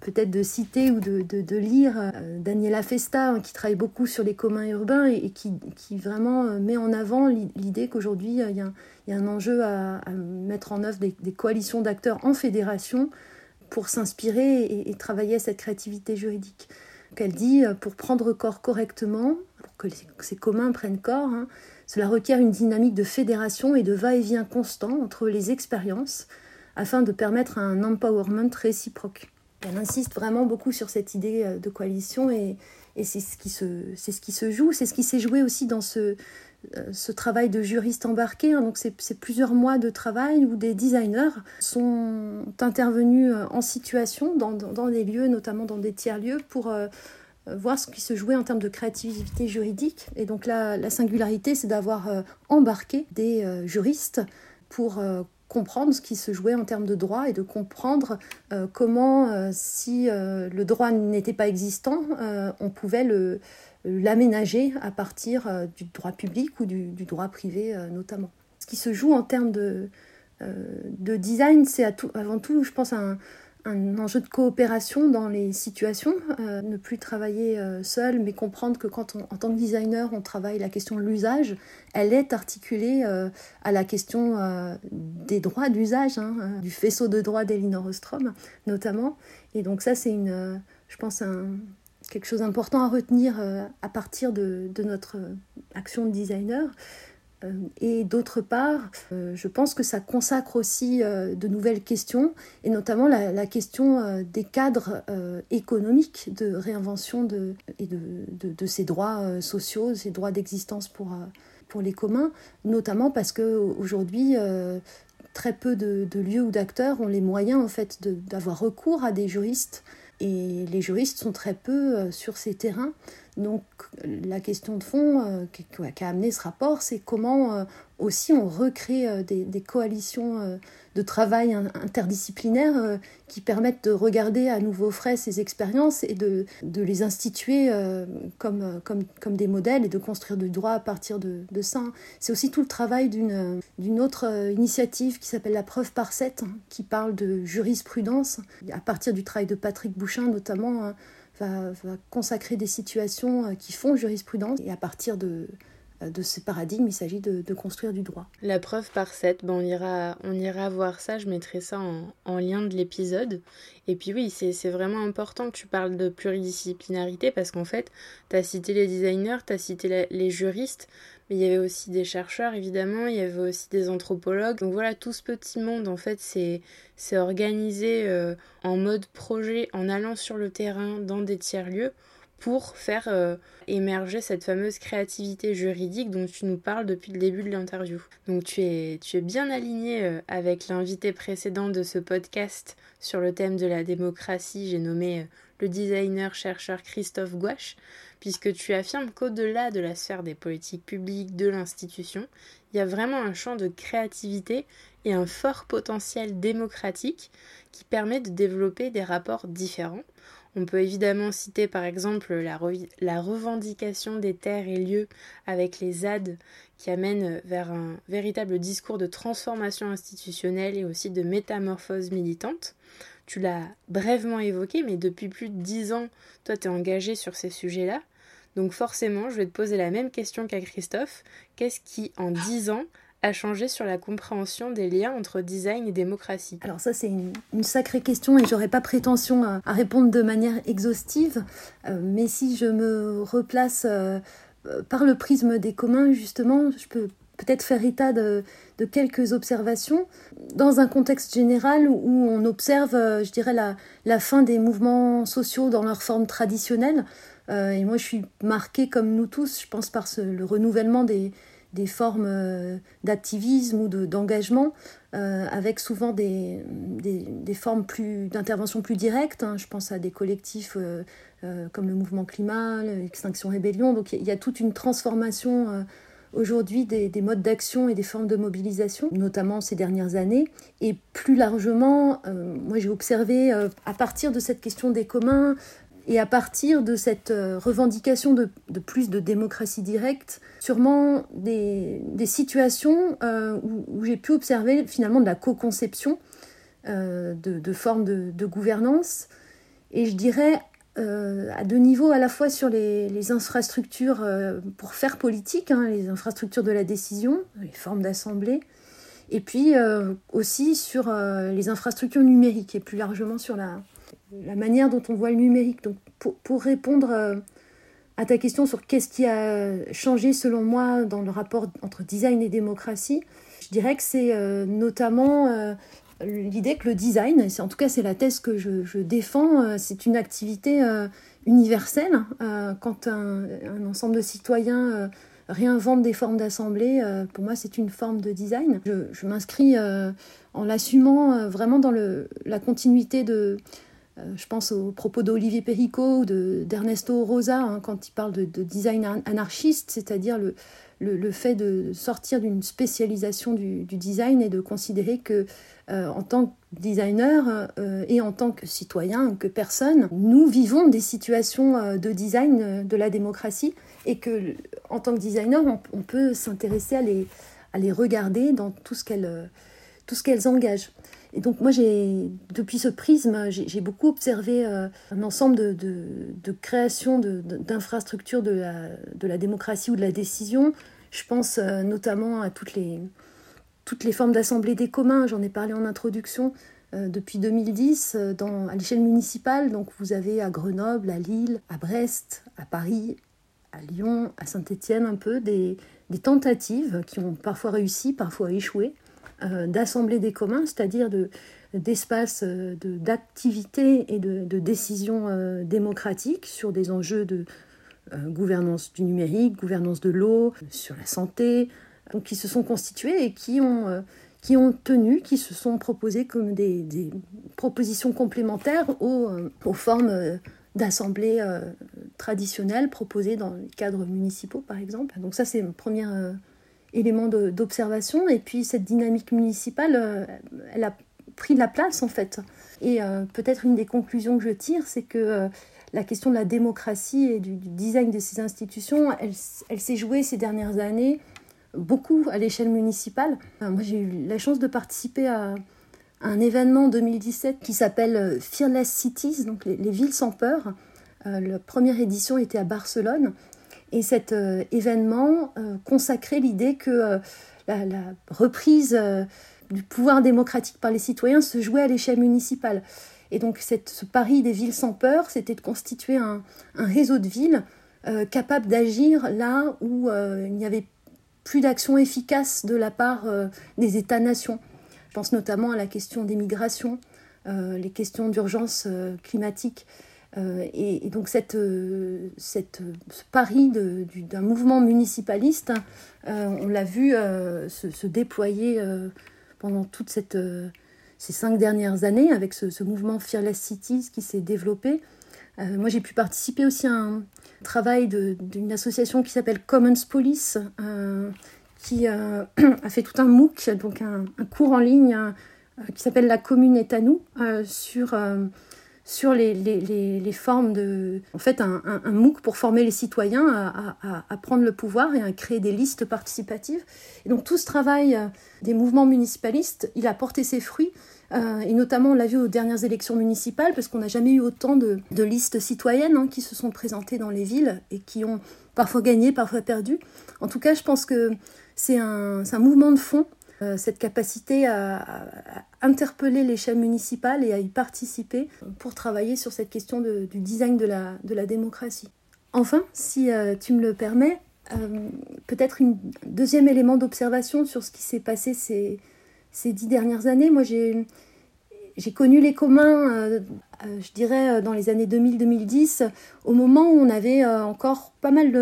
peut-être de citer ou de lire Daniela Festa, qui travaille beaucoup sur les communs urbains et qui vraiment met en avant l'idée qu'aujourd'hui, il y a un enjeu à mettre en œuvre des coalitions d'acteurs en fédération pour s'inspirer et travailler à cette créativité juridique. Donc elle dit, pour prendre corps correctement, pour que ces communs prennent corps, cela requiert une dynamique de fédération et de va-et-vient constant entre les expériences afin de permettre un empowerment réciproque. Elle insiste vraiment beaucoup sur cette idée de coalition et c'est ce qui se joue, c'est ce qui s'est joué aussi dans ce ce travail de juriste embarqué, hein, donc c'est plusieurs mois de travail où des designers sont intervenus en situation dans des lieux, notamment dans des tiers-lieux, pour voir ce qui se jouait en termes de créativité juridique. Et donc là, la singularité, c'est d'avoir embarqué des juristes pour comprendre ce qui se jouait en termes de droit et de comprendre comment, si le droit n'était pas existant, on pouvait l'aménager à partir du droit public ou du droit privé notamment. Ce qui se joue en termes de design, c'est avant tout, je pense, un enjeu de coopération dans les situations. Ne plus travailler seul, mais comprendre que quand en tant que designer, on travaille la question de l'usage, elle est articulée à la question des droits d'usage, hein, du faisceau de droits d'Elinor Ostrom notamment. Et donc ça, c'est je pense quelque chose d'important à retenir à partir de notre action de designer. Et d'autre part, je pense que ça consacre aussi de nouvelles questions, et notamment la question des cadres économiques de réinvention de ces droits sociaux, ces droits d'existence pour les communs, notamment parce qu'aujourd'hui, très peu de lieux ou d'acteurs ont les moyens en fait, d'avoir recours à des juristes, et les juristes sont très peu sur ces terrains. Donc la question de fond qu'a amené ce rapport, c'est comment aussi on recrée des coalitions de travail interdisciplinaires qui permettent de regarder à nouveau frais ces expériences et de les instituer comme des modèles et de construire du droit à partir de ça. C'est aussi tout le travail d'une autre initiative qui s'appelle la preuve par 7, hein, qui parle de jurisprudence, à partir du travail de Patrick Bouchin notamment, hein, va consacrer des situations qui font jurisprudence, et à partir de ce paradigme, il s'agit de construire du droit. La preuve par 7, ben on ira voir ça, je mettrai ça en lien de l'épisode. Et puis oui, c'est vraiment important que tu parles de pluridisciplinarité, parce qu'en fait, tu as cité les designers, tu as cité les juristes, mais il y avait aussi des chercheurs, évidemment, il y avait aussi des anthropologues. Donc voilà, tout ce petit monde, en fait, c'est organisé en mode projet, en allant sur le terrain dans des tiers-lieux, pour faire émerger cette fameuse créativité juridique dont tu nous parles depuis le début de l'interview. Donc tu es bien aligné avec l'invité précédent de ce podcast sur le thème de la démocratie, j'ai nommé le designer-chercheur Christophe Gouache, puisque tu affirmes qu'au-delà de la sphère des politiques publiques, de l'institution, il y a vraiment un champ de créativité et un fort potentiel démocratique qui permet de développer des rapports différents. On peut évidemment citer par exemple la revendication des terres et lieux avec les ZAD qui amène vers un véritable discours de transformation institutionnelle et aussi de métamorphose militante. Tu l'as brèvement évoqué, mais depuis plus de 10 ans, toi t'es engagé sur ces sujets-là. Donc forcément, je vais te poser la même question qu'à Christophe. Qu'est-ce qui, en 10 ans, a changé sur la compréhension des liens entre design et démocratie? Alors ça, c'est une sacrée question et j'aurais pas prétention à répondre de manière exhaustive, mais si je me replace par le prisme des communs, justement, je peux peut-être faire état de quelques observations dans un contexte général où on observe, je dirais, la fin des mouvements sociaux dans leur forme traditionnelle. Et moi, je suis marquée, comme nous tous, je pense, par le renouvellement des formes d'activisme ou d'engagement, avec souvent des formes d'intervention plus directe. Hein. Je pense à des collectifs comme le mouvement climat, l'Extinction Rébellion. Donc il y a toute une transformation aujourd'hui des modes d'action et des formes de mobilisation, notamment ces dernières années. Et plus largement, moi j'ai observé, à partir de cette question des communs, et à partir de cette revendication de plus de démocratie directe, sûrement des situations où j'ai pu observer finalement de la co-conception de formes de gouvernance. Et je dirais à deux niveaux, à la fois sur les infrastructures pour faire politique, hein, les infrastructures de la décision, les formes d'assemblée, et puis aussi sur les infrastructures numériques et plus largement sur la manière dont on voit le numérique. Donc pour répondre à ta question sur qu'est-ce qui a changé selon moi dans le rapport entre design et démocratie, je dirais que c'est notamment l'idée que le design, en tout cas c'est la thèse que je défends, c'est une activité universelle. Quand un ensemble de citoyens réinvente des formes d'assemblée, pour moi, c'est une forme de design. Je m'inscris en l'assumant vraiment dans la continuité de... je pense aux propos d'Olivier Péricaud ou d'Ernesto Rosa, quand il parle de design anarchiste, c'est-à-dire le fait de sortir d'une spécialisation du design et de considérer que, en tant que designer et en tant que citoyen, que personne, nous vivons des situations de design de la démocratie et que, en tant que designer, on peut s'intéresser à les regarder dans tout ce qu'elles engagent. Et donc moi, depuis ce prisme, j'ai beaucoup observé un ensemble de créations d'infrastructures de la démocratie ou de la décision. Je pense notamment à toutes les formes d'assemblée des communs, j'en ai parlé en introduction, depuis 2010 à l'échelle municipale. Donc vous avez à Grenoble, à Lille, à Brest, à Paris, à Lyon, à Saint-Etienne un peu, des tentatives qui ont parfois réussi, parfois échoué, d'assemblée des communs, c'est-à-dire d'espaces d'activité et de décisions démocratiques sur des enjeux de gouvernance du numérique, gouvernance de l'eau, sur la santé, donc qui se sont constitués et qui ont tenu, qui se sont proposés comme des propositions complémentaires aux formes d'assemblées traditionnelles proposées dans les cadres municipaux, par exemple. Donc ça, c'est ma première... élément d'observation, et puis cette dynamique municipale, elle a pris de la place en fait. Et peut-être une des conclusions que je tire, c'est que la question de la démocratie et du design de ces institutions, elle s'est jouée ces dernières années, beaucoup à l'échelle municipale. Moi j'ai eu la chance de participer à un événement en 2017 qui s'appelle Fearless Cities, donc les villes sans peur. La première édition était à Barcelone. Et cet événement consacrait l'idée que la reprise du pouvoir démocratique par les citoyens se jouait à l'échelle municipale. Et donc ce pari des villes sans peur, c'était de constituer un réseau de villes capable d'agir là où il n'y avait plus d'action efficace de la part des États-nations. Je pense notamment à la question des migrations, les questions d'urgence climatique. Et donc ce pari d'un mouvement municipaliste, on l'a vu se déployer pendant toutes ces 5 dernières années avec ce mouvement Fearless Cities qui s'est développé. Moi, j'ai pu participer aussi à un travail d'une association qui s'appelle Commons Police, qui a fait tout un MOOC, donc un cours en ligne qui s'appelle « La commune est à nous » sur les formes de... En fait, un MOOC pour former les citoyens à prendre le pouvoir et à créer des listes participatives. Et donc tout ce travail des mouvements municipalistes, il a porté ses fruits. Et notamment, on l'a vu aux dernières élections municipales, parce qu'on n'a jamais eu autant de listes citoyennes qui se sont présentées dans les villes et qui ont parfois gagné, parfois perdu. En tout cas, je pense que c'est un mouvement de fond, cette capacité à interpeller l'échelle municipale et à y participer pour travailler sur cette question du design de la démocratie. Enfin, si tu me le permets, peut-être un deuxième élément d'observation sur ce qui s'est passé ces 10 dernières années. Moi, j'ai connu les communs, je dirais, dans les années 2000-2010, au moment où on avait encore pas mal,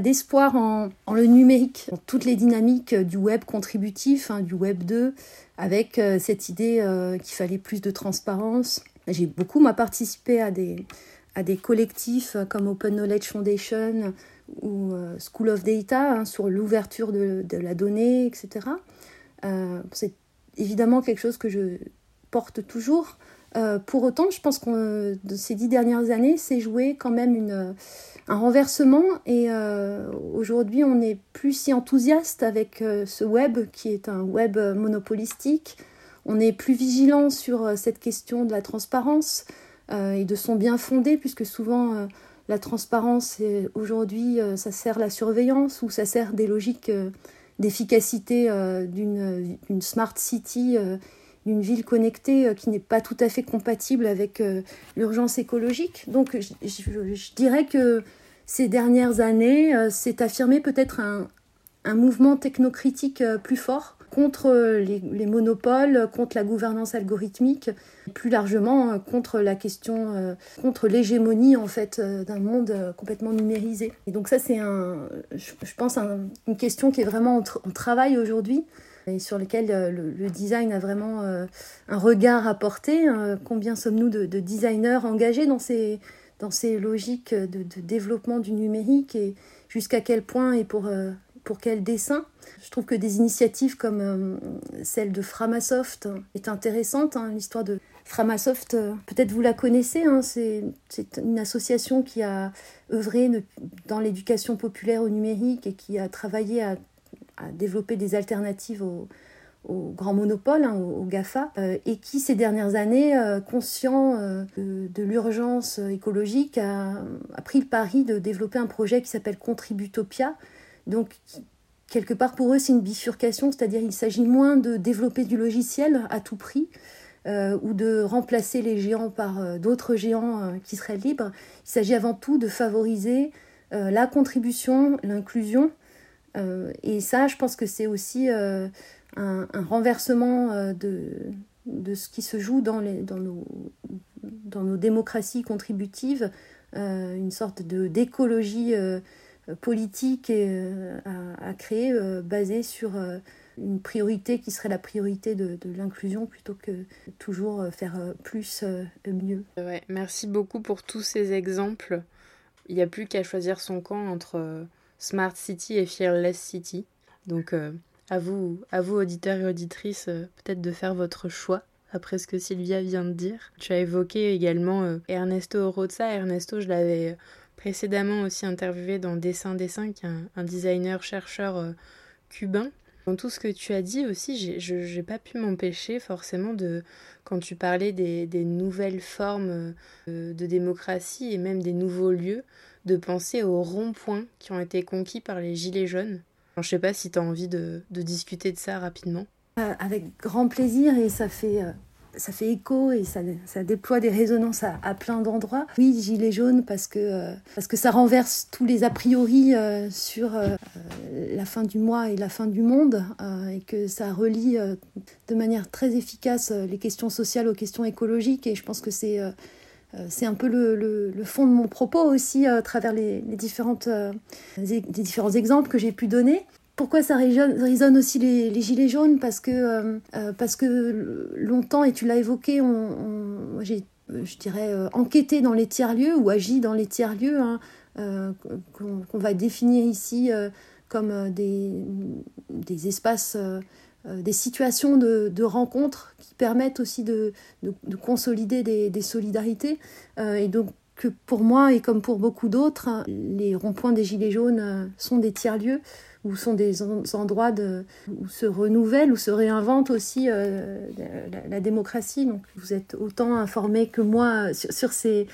d'espoir en le numérique, dans toutes les dynamiques du web contributif, du web 2, avec cette idée qu'il fallait plus de transparence. J'ai beaucoup participé à des collectifs comme Open Knowledge Foundation ou School of Data sur l'ouverture de la donnée, etc. C'est évidemment quelque chose que je porte toujours. Pour autant, je pense que de ces 10 dernières années, s'est joué quand même un renversement et aujourd'hui, on n'est plus si enthousiaste avec ce web qui est un web monopolistique. On est plus vigilant sur cette question de la transparence et de son bien fondé, puisque souvent, la transparence, aujourd'hui, ça sert la surveillance ou ça sert des logiques d'efficacité d'une smart city d'une ville connectée qui n'est pas tout à fait compatible avec l'urgence écologique. Donc je dirais que ces dernières années s'est affirmé peut-être un mouvement technocritique plus fort contre les monopoles, contre la gouvernance algorithmique, plus largement contre la question, contre l'hégémonie en fait d'un monde complètement numérisé. Et donc ça c'est une question qui est vraiment en travail aujourd'hui et sur laquelle le design a vraiment un regard à porter. Combien sommes-nous de designers engagés dans ces logiques de développement du numérique et jusqu'à quel point et pour quel dessein. Je trouve que des initiatives comme celle de Framasoft est intéressante. L'histoire de Framasoft, peut-être vous la connaissez, c'est une association qui a œuvré dans l'éducation populaire au numérique et qui a travaillé à développer des alternatives aux grands monopoles, aux GAFA, et qui, ces dernières années, conscient de l'urgence écologique, a pris le pari de développer un projet qui s'appelle Contributopia. Donc, quelque part, pour eux, c'est une bifurcation, c'est-à-dire il s'agit moins de développer du logiciel à tout prix ou de remplacer les géants par d'autres géants qui seraient libres. Il s'agit avant tout de favoriser la contribution, l'inclusion. Et ça, je pense que c'est aussi un renversement de ce qui se joue dans nos démocraties contributives, une sorte d'écologie politique à créer basée sur une priorité qui serait la priorité de l'inclusion plutôt que toujours faire plus, mieux. Ouais, merci beaucoup pour tous ces exemples. Il n'y a plus qu'à choisir son camp entre Smart City et Fearless City. Donc à vous auditeurs et auditrices, peut-être de faire votre choix après ce que Sylvia vient de dire. Tu as évoqué également Ernesto Orozza. Ernesto, je l'avais précédemment aussi interviewé dans Dessin, qui est un designer-chercheur cubain. Dans tout ce que tu as dit aussi, j'ai pas pu m'empêcher forcément de, quand tu parlais des nouvelles formes de démocratie et même des nouveaux lieux, de penser aux ronds-points qui ont été conquis par les Gilets jaunes. Alors, je sais pas si tu as envie de discuter de ça rapidement. Avec grand plaisir, et ça fait écho et ça déploie des résonances à plein d'endroits. Oui, Gilets jaunes, parce que ça renverse tous les a priori sur la fin du mois et la fin du monde, et que ça relie de manière très efficace les questions sociales aux questions écologiques. Et je pense que c'est un peu le fond de mon propos aussi, à travers les différents exemples que j'ai pu donner. Pourquoi ça résonne aussi les Gilets jaunes ? Parce que longtemps, et tu l'as évoqué, j'ai enquêté dans les tiers-lieux ou agi dans les tiers-lieux qu'on va définir ici comme des espaces, des situations de rencontre qui permettent aussi de consolider des solidarités. Et donc, que pour moi et comme pour beaucoup d'autres, les ronds-points des Gilets jaunes sont des tiers-lieux ou sont des endroits où se renouvelle, où se réinvente aussi la démocratie. Donc vous êtes autant informés que moi sur ces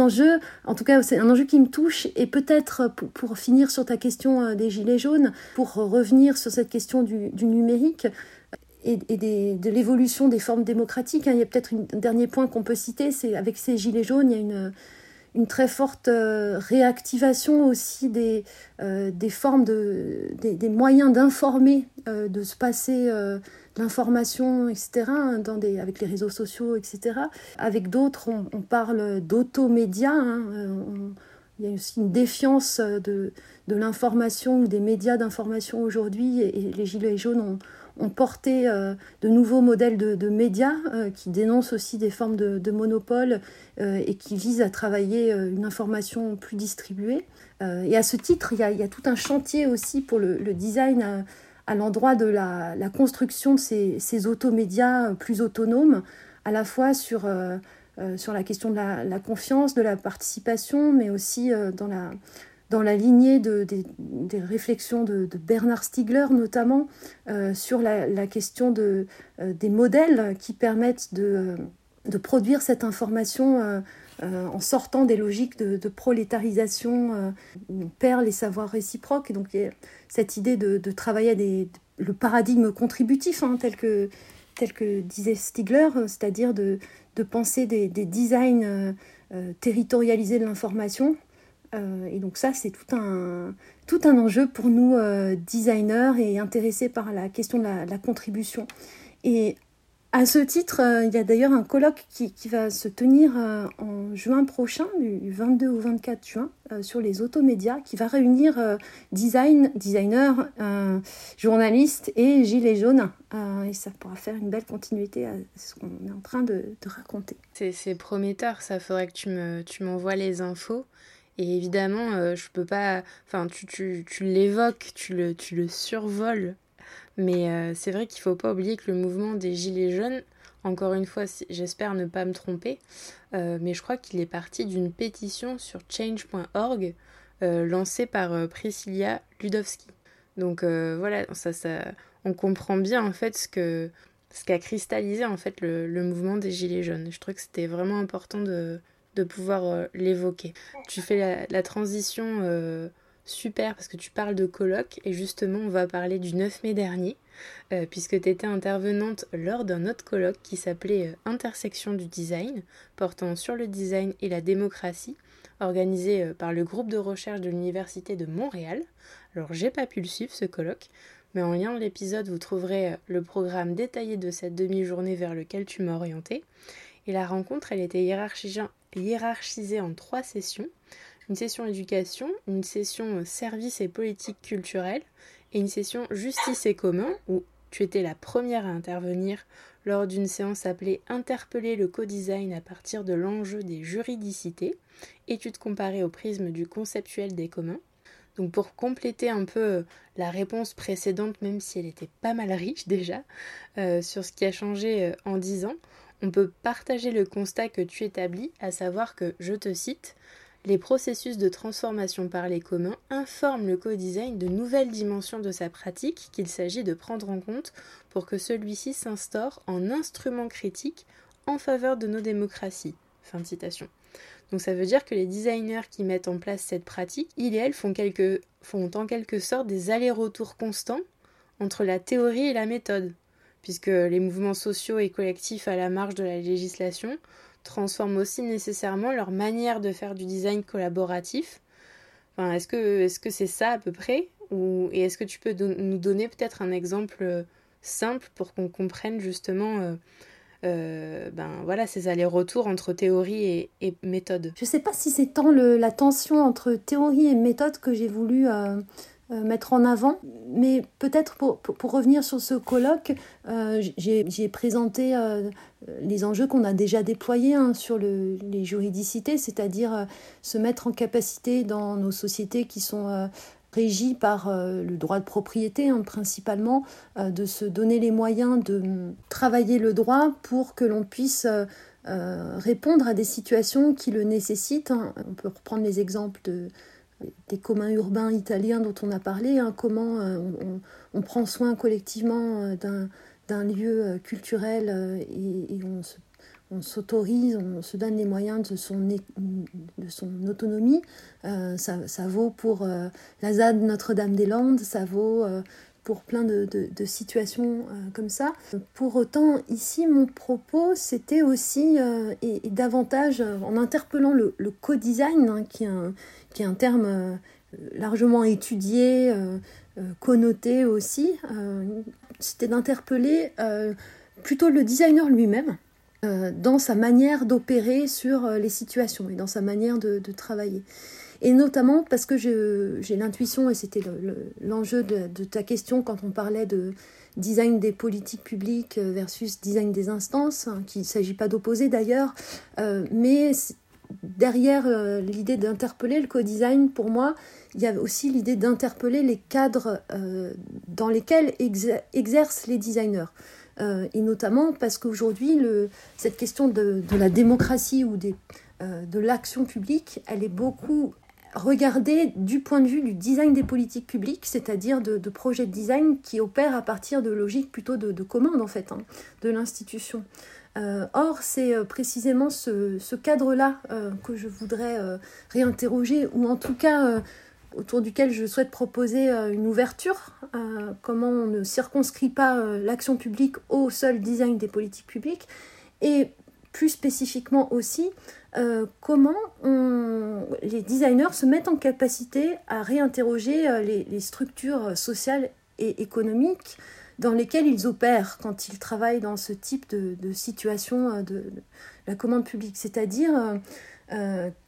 enjeux. En tout cas, c'est un enjeu qui me touche. Et peut-être, pour finir sur ta question des Gilets jaunes, pour revenir sur cette question du numérique, et de l'évolution des formes démocratiques. Il y a peut-être un dernier point qu'on peut citer, c'est avec ces Gilets jaunes, il y a une très forte réactivation aussi des formes, des moyens d'informer, de se passer l'information, etc., avec les réseaux sociaux, etc. Avec d'autres, on parle d'automédia. Il y a aussi une défiance de l'information ou des médias d'information aujourd'hui, et les Gilets jaunes ont porté de nouveaux modèles de médias qui dénoncent aussi des formes de monopole et qui visent à travailler une information plus distribuée. Et à ce titre, il y a tout un chantier aussi pour le design à l'endroit de la construction de ces automédias plus autonomes, à la fois sur la question de la confiance, de la participation, mais aussi dans la lignée des réflexions de Bernard Stiegler, notamment, sur la question des modèles qui permettent de produire cette information en sortant des logiques de prolétarisation où on perd les savoirs réciproques. Et donc, il y a cette idée de travailler à le paradigme contributif, tel que disait Stiegler, c'est-à-dire de penser des designs territorialisés de l'information, Et donc ça, c'est tout un enjeu pour nous, designers, et intéressés par la question de la contribution. Et à ce titre, il y a d'ailleurs un colloque qui va se tenir en juin prochain, du 22 au 24 juin, sur les automédias, qui va réunir designers, journalistes et Gilets jaunes. Et ça pourra faire une belle continuité à ce qu'on est en train de raconter. C'est prometteur, ça faudrait que tu m'envoies les infos. Et évidemment, je peux pas... Enfin, tu l'évoques, tu le survoles. Mais c'est vrai qu'il ne faut pas oublier que le mouvement des Gilets jaunes, encore une fois, j'espère ne pas me tromper, mais je crois qu'il est parti d'une pétition sur change.org lancée par Priscilla Ludowski. Donc voilà, ça, on comprend bien en fait ce qu'a cristallisé en fait le mouvement des Gilets jaunes. Je trouve que c'était vraiment important de pouvoir l'évoquer. Tu fais la transition super, parce que tu parles de colloque, et justement on va parler du 9 mai dernier, puisque tu étais intervenante lors d'un autre colloque qui s'appelait Intersection du design, portant sur le design et la démocratie, organisé par le groupe de recherche de l'Université de Montréal. Alors j'ai pas pu le suivre ce colloque, mais en lien de l'épisode vous trouverez le programme détaillé de cette demi-journée vers lequel tu m'as orientée. Et la rencontre, elle était hiérarchisée en 3 sessions. Une session éducation, une session service et politique culturelle, et une session justice et commun, où tu étais la première à intervenir lors d'une séance appelée « Interpeller le co-design à partir de l'enjeu des juridicités », étude comparée au prisme du conceptuel des communs. Donc pour compléter un peu la réponse précédente, même si elle était pas mal riche déjà, sur ce qui a changé en 10 ans, on peut partager le constat que tu établis, à savoir que, je te cite, « Les processus de transformation par les communs informent le co-design de nouvelles dimensions de sa pratique qu'il s'agit de prendre en compte pour que celui-ci s'instaure en instrument critique en faveur de nos démocraties. » Fin de citation. Donc ça veut dire que les designers qui mettent en place cette pratique, ils et elles font en quelque sorte des allers-retours constants entre la théorie et la méthode, puisque les mouvements sociaux et collectifs à la marge de la législation transforment aussi nécessairement leur manière de faire du design collaboratif. Enfin, est-ce que c'est ça à peu près, et est-ce que tu peux nous donner peut-être un exemple simple pour qu'on comprenne justement ces allers-retours entre théorie et méthode. Je ne sais pas si c'est tant la tension entre théorie et méthode que j'ai voulu... mettre en avant, mais peut-être pour revenir sur ce colloque, j'ai présenté les enjeux qu'on a déjà déployés sur les juridicités, c'est-à-dire se mettre en capacité dans nos sociétés qui sont régies par le droit de propriété principalement, de se donner les moyens de travailler le droit pour que l'on puisse répondre à des situations qui le nécessitent. On peut reprendre les exemples des communs urbains italiens dont on a parlé, comment on prend soin collectivement d'un lieu culturel et on s'autorise, on se donne les moyens de son autonomie. Ça vaut pour la ZAD Notre-Dame-des-Landes, ça vaut pour plein de situations comme ça. Pour autant, ici, mon propos, c'était aussi, et davantage, en interpellant le co-design, qui est un terme largement étudié, connoté aussi, c'était d'interpeller plutôt le designer lui-même dans sa manière d'opérer sur les situations et dans sa manière de travailler. Et notamment parce que j'ai l'intuition, et c'était l'enjeu de ta question quand on parlait de design des politiques publiques versus design des instances, qu'il ne s'agit pas d'opposer d'ailleurs, mais derrière l'idée d'interpeller le co-design, pour moi, il y a aussi l'idée d'interpeller les cadres dans lesquels exercent les designers. Et notamment parce qu'aujourd'hui, cette question de la démocratie ou de l'action publique, elle est beaucoup... regarder du point de vue du design des politiques publiques, c'est-à-dire de projets de design qui opèrent à partir de logiques plutôt de commandes, en fait, de l'institution. Or, c'est précisément ce cadre-là que je voudrais réinterroger, ou en tout cas autour duquel je souhaite proposer une ouverture. Comment on ne circonscrit pas l'action publique au seul design des politiques publiques, et plus spécifiquement aussi comment les designers se mettent en capacité à réinterroger les structures sociales et économiques dans lesquelles ils opèrent quand ils travaillent dans ce type de situation de la commande publique. C'est-à-dire,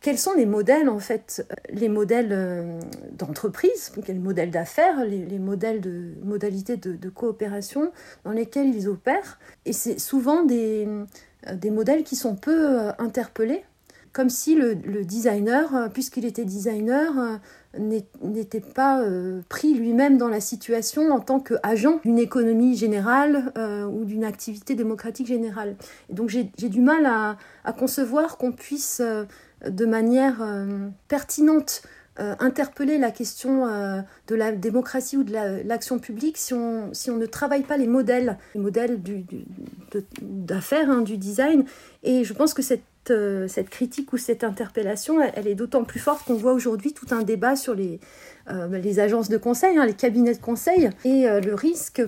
quels sont les modèles, en fait, les modèles d'entreprise, les modèles d'affaires, les modèles de modalités de coopération dans lesquelles ils opèrent. Et c'est souvent des modèles qui sont peu interpellés, comme si le designer, puisqu'il était designer, n'était pas pris lui-même dans la situation en tant qu'agent d'une économie générale ou d'une activité démocratique générale. Et donc j'ai du mal à concevoir qu'on puisse de manière pertinente interpeller la question de la démocratie ou de l'action publique si on ne travaille pas les modèles d'affaires, du design. Et je pense que cette critique ou cette interpellation, elle est d'autant plus forte qu'on voit aujourd'hui tout un débat sur les agences de conseil, les cabinets de conseil. Et le risque,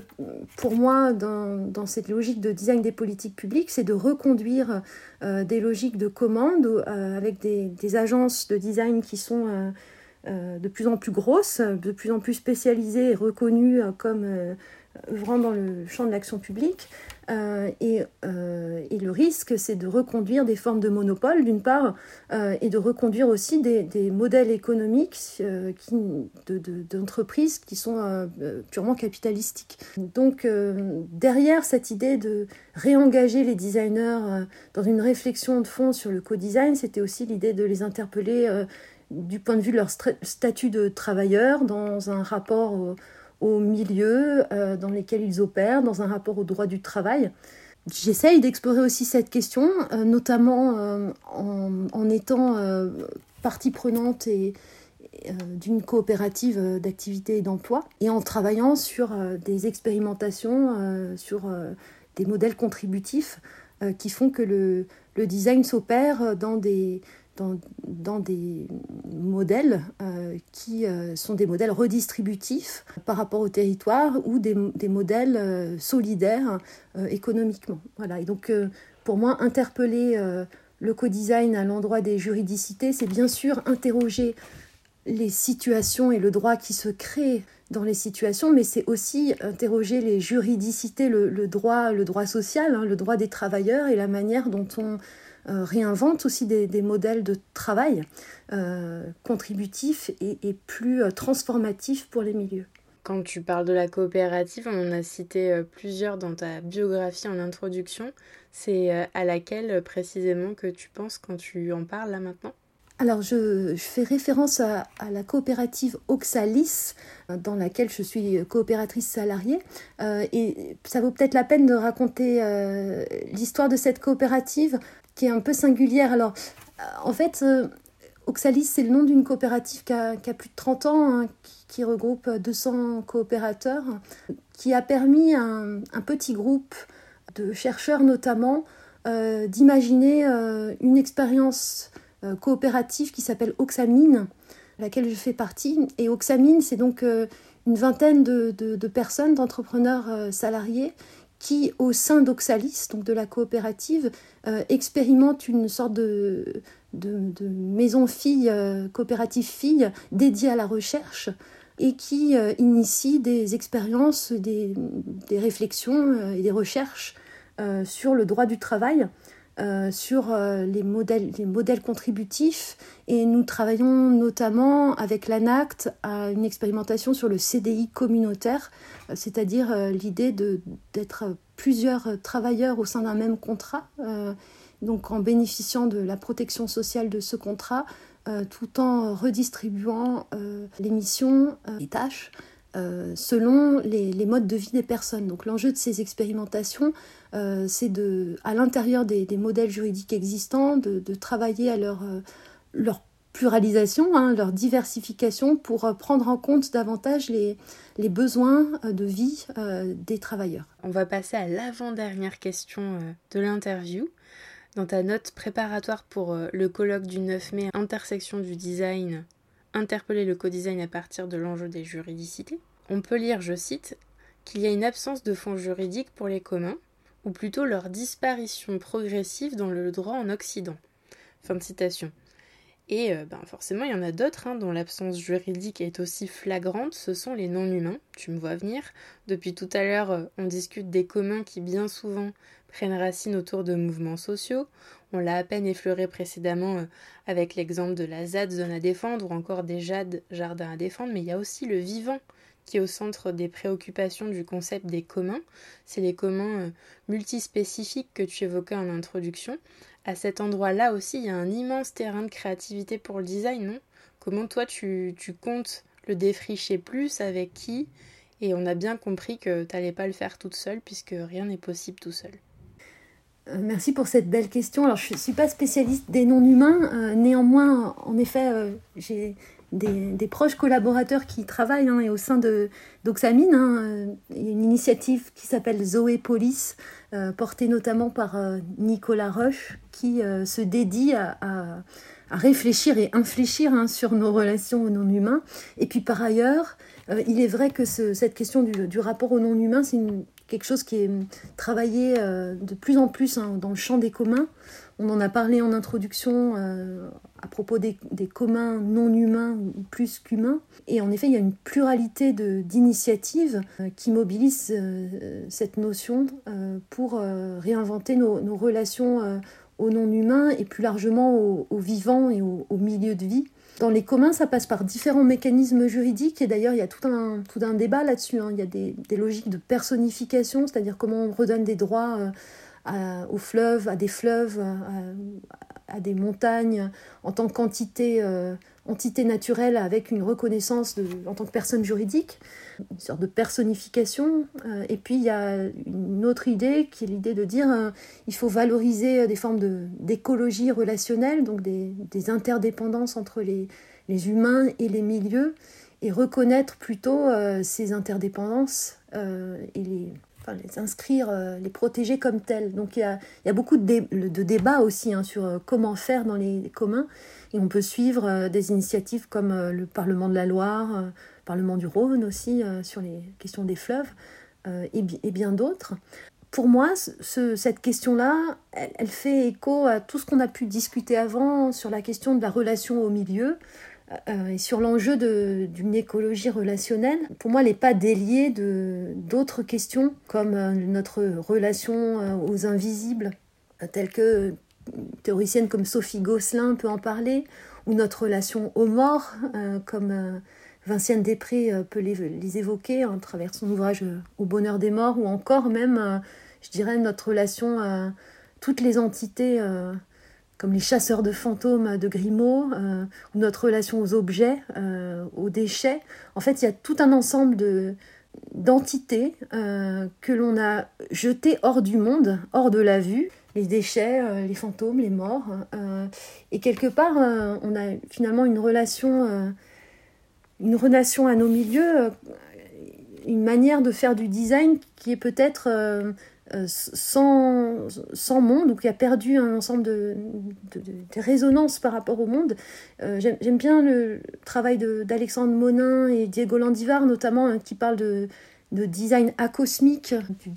pour moi, dans cette logique de design des politiques publiques, c'est de reconduire des logiques de commande avec des agences de design qui sont de plus en plus grosses, de plus en plus spécialisées et reconnues comme œuvrant dans le champ de l'action publique. Et le risque, c'est de reconduire des formes de monopole, d'une part, et de reconduire aussi des modèles économiques d'entreprises qui sont purement capitalistiques. Donc, derrière cette idée de réengager les designers dans une réflexion de fond sur le co-design, c'était aussi l'idée de les interpeller du point de vue de leur statut de travailleur, dans un rapport aux milieux dans lesquels ils opèrent, dans un rapport au droit du travail. J'essaye d'explorer aussi cette question, notamment en étant partie prenante d'une coopérative d'activité et d'emploi, et en travaillant sur des expérimentations, sur des modèles contributifs qui font que le design s'opère dans des modèles qui sont des modèles redistributifs par rapport au territoire ou des modèles solidaires économiquement. Voilà. Et donc, pour moi, interpeller le co-design à l'endroit des juridicités, c'est bien sûr interroger les situations et le droit qui se crée dans les situations, mais c'est aussi interroger les juridicités, le droit social, le droit des travailleurs et la manière dont on réinvente aussi des modèles de travail contributifs et plus transformatifs pour les milieux. Quand tu parles de la coopérative, on en a cité plusieurs dans ta biographie en introduction. C'est à laquelle précisément que tu penses quand tu en parles là maintenant ? Alors je fais référence à la coopérative Oxalis, dans laquelle je suis coopératrice salariée. Et ça vaut peut-être la peine de raconter l'histoire de cette coopérative, qui est un peu singulière. Alors, en fait, Oxalis, c'est le nom d'une coopérative qui a plus de 30 ans, qui regroupe 200 coopérateurs, qui a permis à un petit groupe de chercheurs notamment d'imaginer une expérience coopérative qui s'appelle Oxamine, à laquelle je fais partie. Et Oxamine, c'est donc une vingtaine de personnes, d'entrepreneurs salariés, qui, au sein d'Oxalis, donc de la coopérative, expérimente une sorte de maison fille, coopérative fille, dédiée à la recherche et qui initie des expériences, des réflexions et des recherches sur le droit du travail, sur les modèles contributifs. Et nous travaillons notamment avec l'ANACT à une expérimentation sur le CDI communautaire, c'est-à-dire l'idée d'être plusieurs travailleurs au sein d'un même contrat, donc en bénéficiant de la protection sociale de ce contrat, tout en redistribuant les missions, les tâches, selon les modes de vie des personnes. Donc l'enjeu de ces expérimentations, c'est à l'intérieur des modèles juridiques existants, de travailler à leur pluralisation, leur diversification, pour prendre en compte davantage les besoins de vie des travailleurs. On va passer à l'avant-dernière question de l'interview. Dans ta note préparatoire pour le colloque du 9 mai, Intersection du design, interpeller le co-design à partir de l'enjeu des juridicités, on peut lire, je cite, qu'il y a une absence de fonds juridiques pour les communs, ou plutôt leur disparition progressive dans le droit en Occident. Fin de citation. Et forcément, il y en a d'autres dont l'absence juridique est aussi flagrante, ce sont les non-humains, tu me vois venir. Depuis tout à l'heure, on discute des communs qui bien souvent prennent racine autour de mouvements sociaux. On l'a à peine effleuré précédemment avec l'exemple de la ZAD, zone à défendre, ou encore des JAD, jardins à défendre, mais il y a aussi le vivant qui est au centre des préoccupations du concept des communs. C'est les communs multispécifiques que tu évoquais en introduction. À cet endroit-là aussi, il y a un immense terrain de créativité pour le design, non ? Comment toi, tu comptes le défricher plus, avec qui ? Et on a bien compris que tu n'allais pas le faire toute seule, puisque rien n'est possible tout seul. Merci pour cette belle question. Alors, je ne suis pas spécialiste des non-humains. Néanmoins, en effet, j'ai... Des proches collaborateurs qui travaillent et au sein d'Oxamine. Il y a une initiative qui s'appelle Zoé Police, portée notamment par Nicolas Roche, qui se dédie à réfléchir et infléchir sur nos relations aux non-humains. Et puis par ailleurs, il est vrai que cette question du rapport aux non-humains, c'est quelque chose qui est travaillé de plus en plus dans le champ des communs. On en a parlé en introduction à propos des communs non humains ou plus qu'humains. Et en effet, il y a une pluralité d'initiatives qui mobilisent cette notion pour réinventer nos relations aux non humains et plus largement aux vivants et aux milieux de vie. Dans les communs, ça passe par différents mécanismes juridiques. Et d'ailleurs, il y a tout un débat là-dessus. Il y a des logiques de personnification, c'est-à-dire comment on redonne des droits aux fleuves, à des fleuves, à des montagnes, en tant qu'entité entité naturelle avec une reconnaissance en tant que personne juridique, une sorte de personnification. Et puis il y a une autre idée qui est l'idée de dire il faut valoriser des formes d'écologie relationnelle, donc des interdépendances entre les humains et les milieux, et reconnaître plutôt ces interdépendances et les inscrire, les protéger comme tels. Donc il y a beaucoup de débats aussi sur comment faire dans les communs. Et on peut suivre des initiatives comme le Parlement de la Loire, le Parlement du Rhône aussi, sur les questions des fleuves, et bien d'autres. Pour moi, cette question-là, elle fait écho à tout ce qu'on a pu discuter avant sur la question de la relation au milieu, et sur l'enjeu d'une écologie relationnelle. Pour moi, elle n'est pas déliée d'autres questions comme notre relation aux invisibles, telles que une théoricienne comme Sophie Gosselin peut en parler, ou notre relation aux morts, comme Vinciane Després peut les évoquer à travers son ouvrage Au bonheur des morts, ou encore même, je dirais, notre relation à toutes les entités comme les chasseurs de fantômes de Grimaud, ou notre relation aux objets, aux déchets. En fait, il y a tout un ensemble d'entités que l'on a jetées hors du monde, hors de la vue, les déchets, les fantômes, les morts. Et quelque part, on a finalement une relation à nos milieux, une manière de faire du design qui est peut-être... sans monde, ou qui a perdu un ensemble de résonances par rapport au monde. J'aime bien le travail d'Alexandre Monin et Diego Landivar, notamment, qui parle de design acosmique,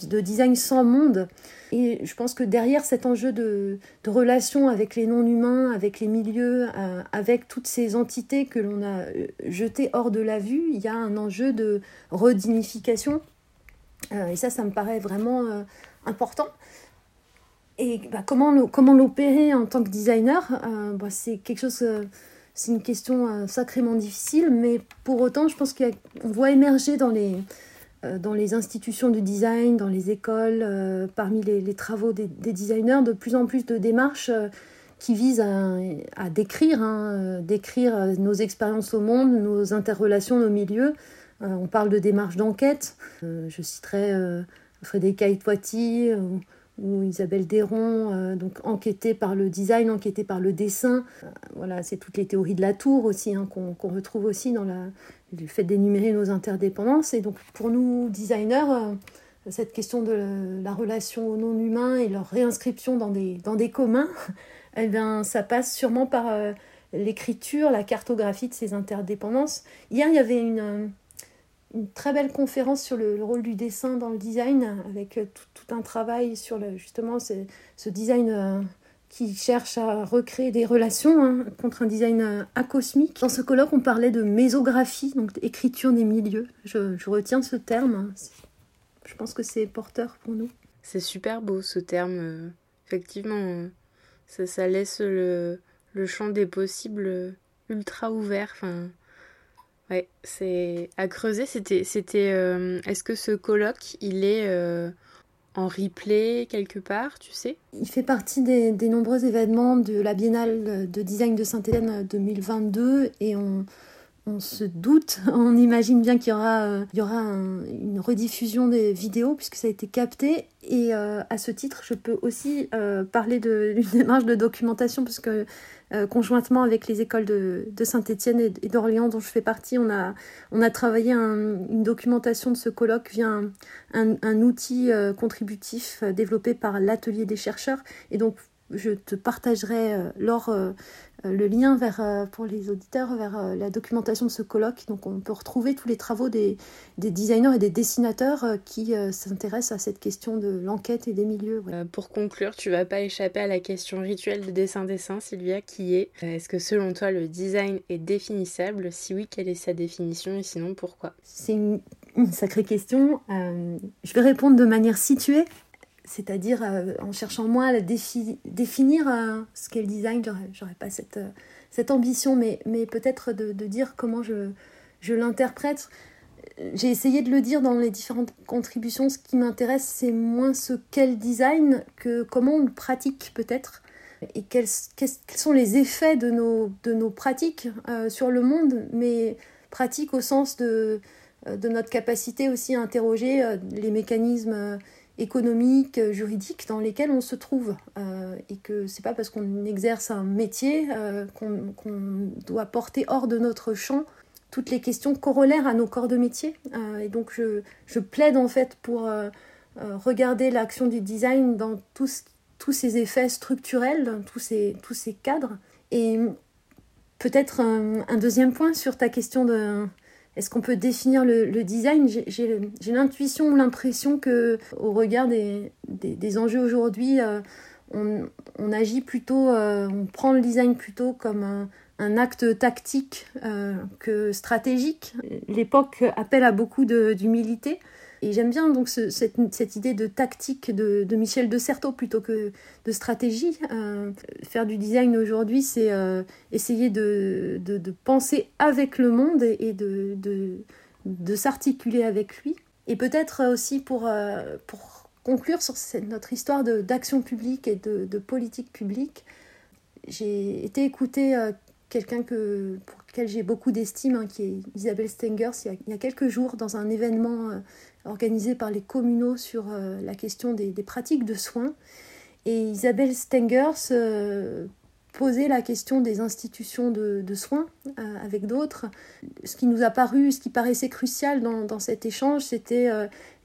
de design sans monde. Et je pense que derrière cet enjeu de relation avec les non-humains, avec les milieux, avec toutes ces entités que l'on a jetées hors de la vue, il y a un enjeu de redignification. Et ça me paraît vraiment important. Et comment l'opérer en tant que designer, c'est quelque chose, c'est une question sacrément difficile, mais pour autant, je pense qu'on voit émerger dans les institutions du design, dans les écoles, parmi les travaux des designers, de plus en plus de démarches qui visent à décrire nos expériences au monde, nos interrelations, nos milieux. On parle de démarches d'enquête. Je citerai Frédérica Itoiti ou Isabelle Desron, donc enquêtée par le design, enquêtée par le dessin. Voilà, c'est toutes les théories de la tour aussi qu'on retrouve aussi dans le fait d'énumérer nos interdépendances. Et donc pour nous designers, cette question de la relation aux non-humains et leur réinscription dans des communs, eh bien, ça passe sûrement par l'écriture, la cartographie de ces interdépendances. Hier, il y avait une une très belle conférence sur le rôle du dessin dans le design, avec tout un travail sur justement ce design qui cherche à recréer des relations contre un design acosmique. Dans ce colloque, on parlait de mésographie, donc écriture des milieux. Je retiens ce terme. Je pense que c'est porteur pour nous. C'est super beau ce terme. Effectivement, ça laisse le champ des possibles ultra ouvert. Enfin, ouais, c'est à creuser. C'était est-ce que ce colloque, il est en replay quelque part, tu sais? Il fait partie des nombreux événements de la Biennale de design de Saint-Etienne 2022 et on se doute, on imagine bien qu'il y aura une rediffusion des vidéos puisque ça a été capté. Et à ce titre, je peux aussi parler d'une démarche de documentation puisque conjointement avec les écoles de Saint-Etienne et d'Orléans dont je fais partie, on a travaillé une documentation de ce colloque via un outil contributif développé par l'atelier des chercheurs. Et donc, je te partagerai, Laure, le lien pour les auditeurs vers la documentation de ce colloque. Donc, on peut retrouver tous les travaux des designers et des dessinateurs qui s'intéressent à cette question de l'enquête et des milieux. Ouais. Pour conclure, tu ne vas pas échapper à la question rituelle de dessin-dessin, Sylvia, qui est est-ce que selon toi, le design est définissable? Si oui, quelle est sa définition et sinon, pourquoi? C'est une sacrée question. Je vais répondre de manière située. C'est-à-dire, en cherchant moins à définir ce qu'est le design, j'aurais pas cette ambition, mais peut-être de dire comment je l'interprète. J'ai essayé de le dire dans les différentes contributions. Ce qui m'intéresse, c'est moins ce qu'est le design que comment on le pratique, peut-être, et quels sont les effets de nos pratiques sur le monde, mais pratiques au sens de notre capacité aussi à interroger les mécanismes économiques, juridiques dans lesquelles on se trouve et que c'est pas parce qu'on exerce un métier qu'on doit porter hors de notre champ toutes les questions corollaires à nos corps de métier et donc je plaide en fait pour regarder l'action du design dans tous ces effets structurels, dans tous ces cadres. Et peut-être un deuxième point sur ta question de est-ce qu'on peut définir le design? J'ai l'intuition ou l'impression qu'au regard des enjeux aujourd'hui, on agit plutôt, on prend le design plutôt comme un acte tactique que stratégique. L'époque appelle à beaucoup d'humilité. Et j'aime bien donc cette idée de tactique de Michel de Certeau plutôt que de stratégie. Faire du design aujourd'hui, c'est essayer de penser avec le monde et de s'articuler avec lui. Et peut-être aussi pour conclure sur notre histoire d'action publique et de politique publique, j'ai été écoutée quelqu'un pour lequel j'ai beaucoup d'estime, qui est Isabelle Stengers, il y a quelques jours, dans un événement organisé par les communaux sur la question des pratiques de soins. Et Isabelle Stengers posait la question des institutions de soins avec d'autres. Ce qui nous a paru, ce qui paraissait crucial dans cet échange, c'était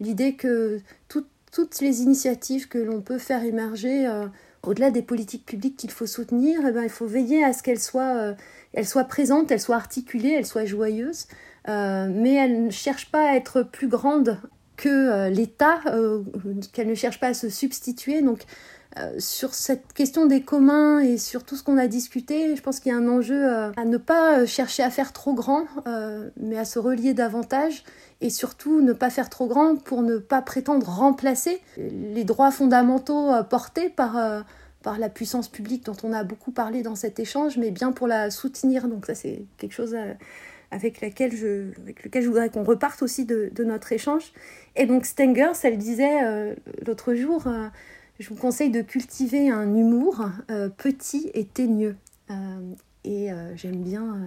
l'idée que toutes les initiatives que l'on peut faire émerger, au-delà des politiques publiques qu'il faut soutenir, il faut veiller à ce qu'elles soient présentes, elles soient articulées, elles soient joyeuses. Mais elle ne cherche pas à être plus grande que l'État, qu'elle ne cherche pas à se substituer. Donc, sur cette question des communs et sur tout ce qu'on a discuté, je pense qu'il y a un enjeu à ne pas chercher à faire trop grand, mais à se relier davantage. Et surtout, ne pas faire trop grand pour ne pas prétendre remplacer les droits fondamentaux portés par la puissance publique dont on a beaucoup parlé dans cet échange, mais bien pour la soutenir. Donc ça, c'est quelque chose avec lequel je voudrais qu'on reparte aussi de notre échange. Et donc Stengers, elle disait l'autre jour, je vous conseille de cultiver un humour petit et teigneux. Et j'aime bien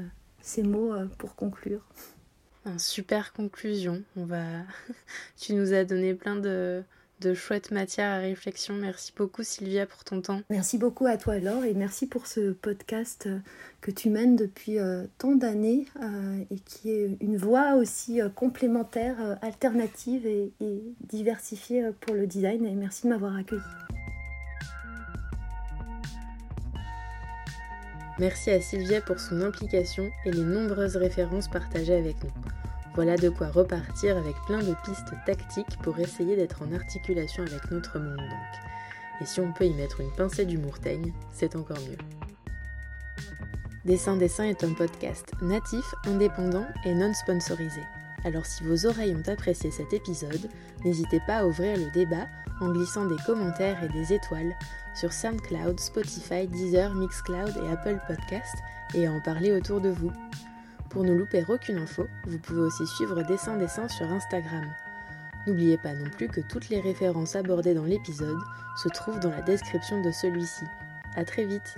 ces mots pour conclure. Une super conclusion. Tu nous as donné plein de chouettes matières à réflexion. Merci beaucoup Sylvia pour ton temps. Merci beaucoup à toi Laure et merci pour ce podcast que tu mènes depuis tant d'années et qui est une voie aussi complémentaire, alternative et diversifiée pour le design. Et merci de m'avoir accueillie. Merci à Sylvia pour son implication et les nombreuses références partagées avec nous. Voilà de quoi repartir avec plein de pistes tactiques pour essayer d'être en articulation avec notre monde donc. Et si on peut y mettre une pincée d'humour teigne, c'est encore mieux. Dessin Dessin est un podcast natif, indépendant et non sponsorisé. Alors si vos oreilles ont apprécié cet épisode, n'hésitez pas à ouvrir le débat en glissant des commentaires et des étoiles sur SoundCloud, Spotify, Deezer, Mixcloud et Apple Podcasts et à en parler autour de vous. Pour ne louper aucune info, vous pouvez aussi suivre Dessin Dessin sur Instagram. N'oubliez pas non plus que toutes les références abordées dans l'épisode se trouvent dans la description de celui-ci. À très vite!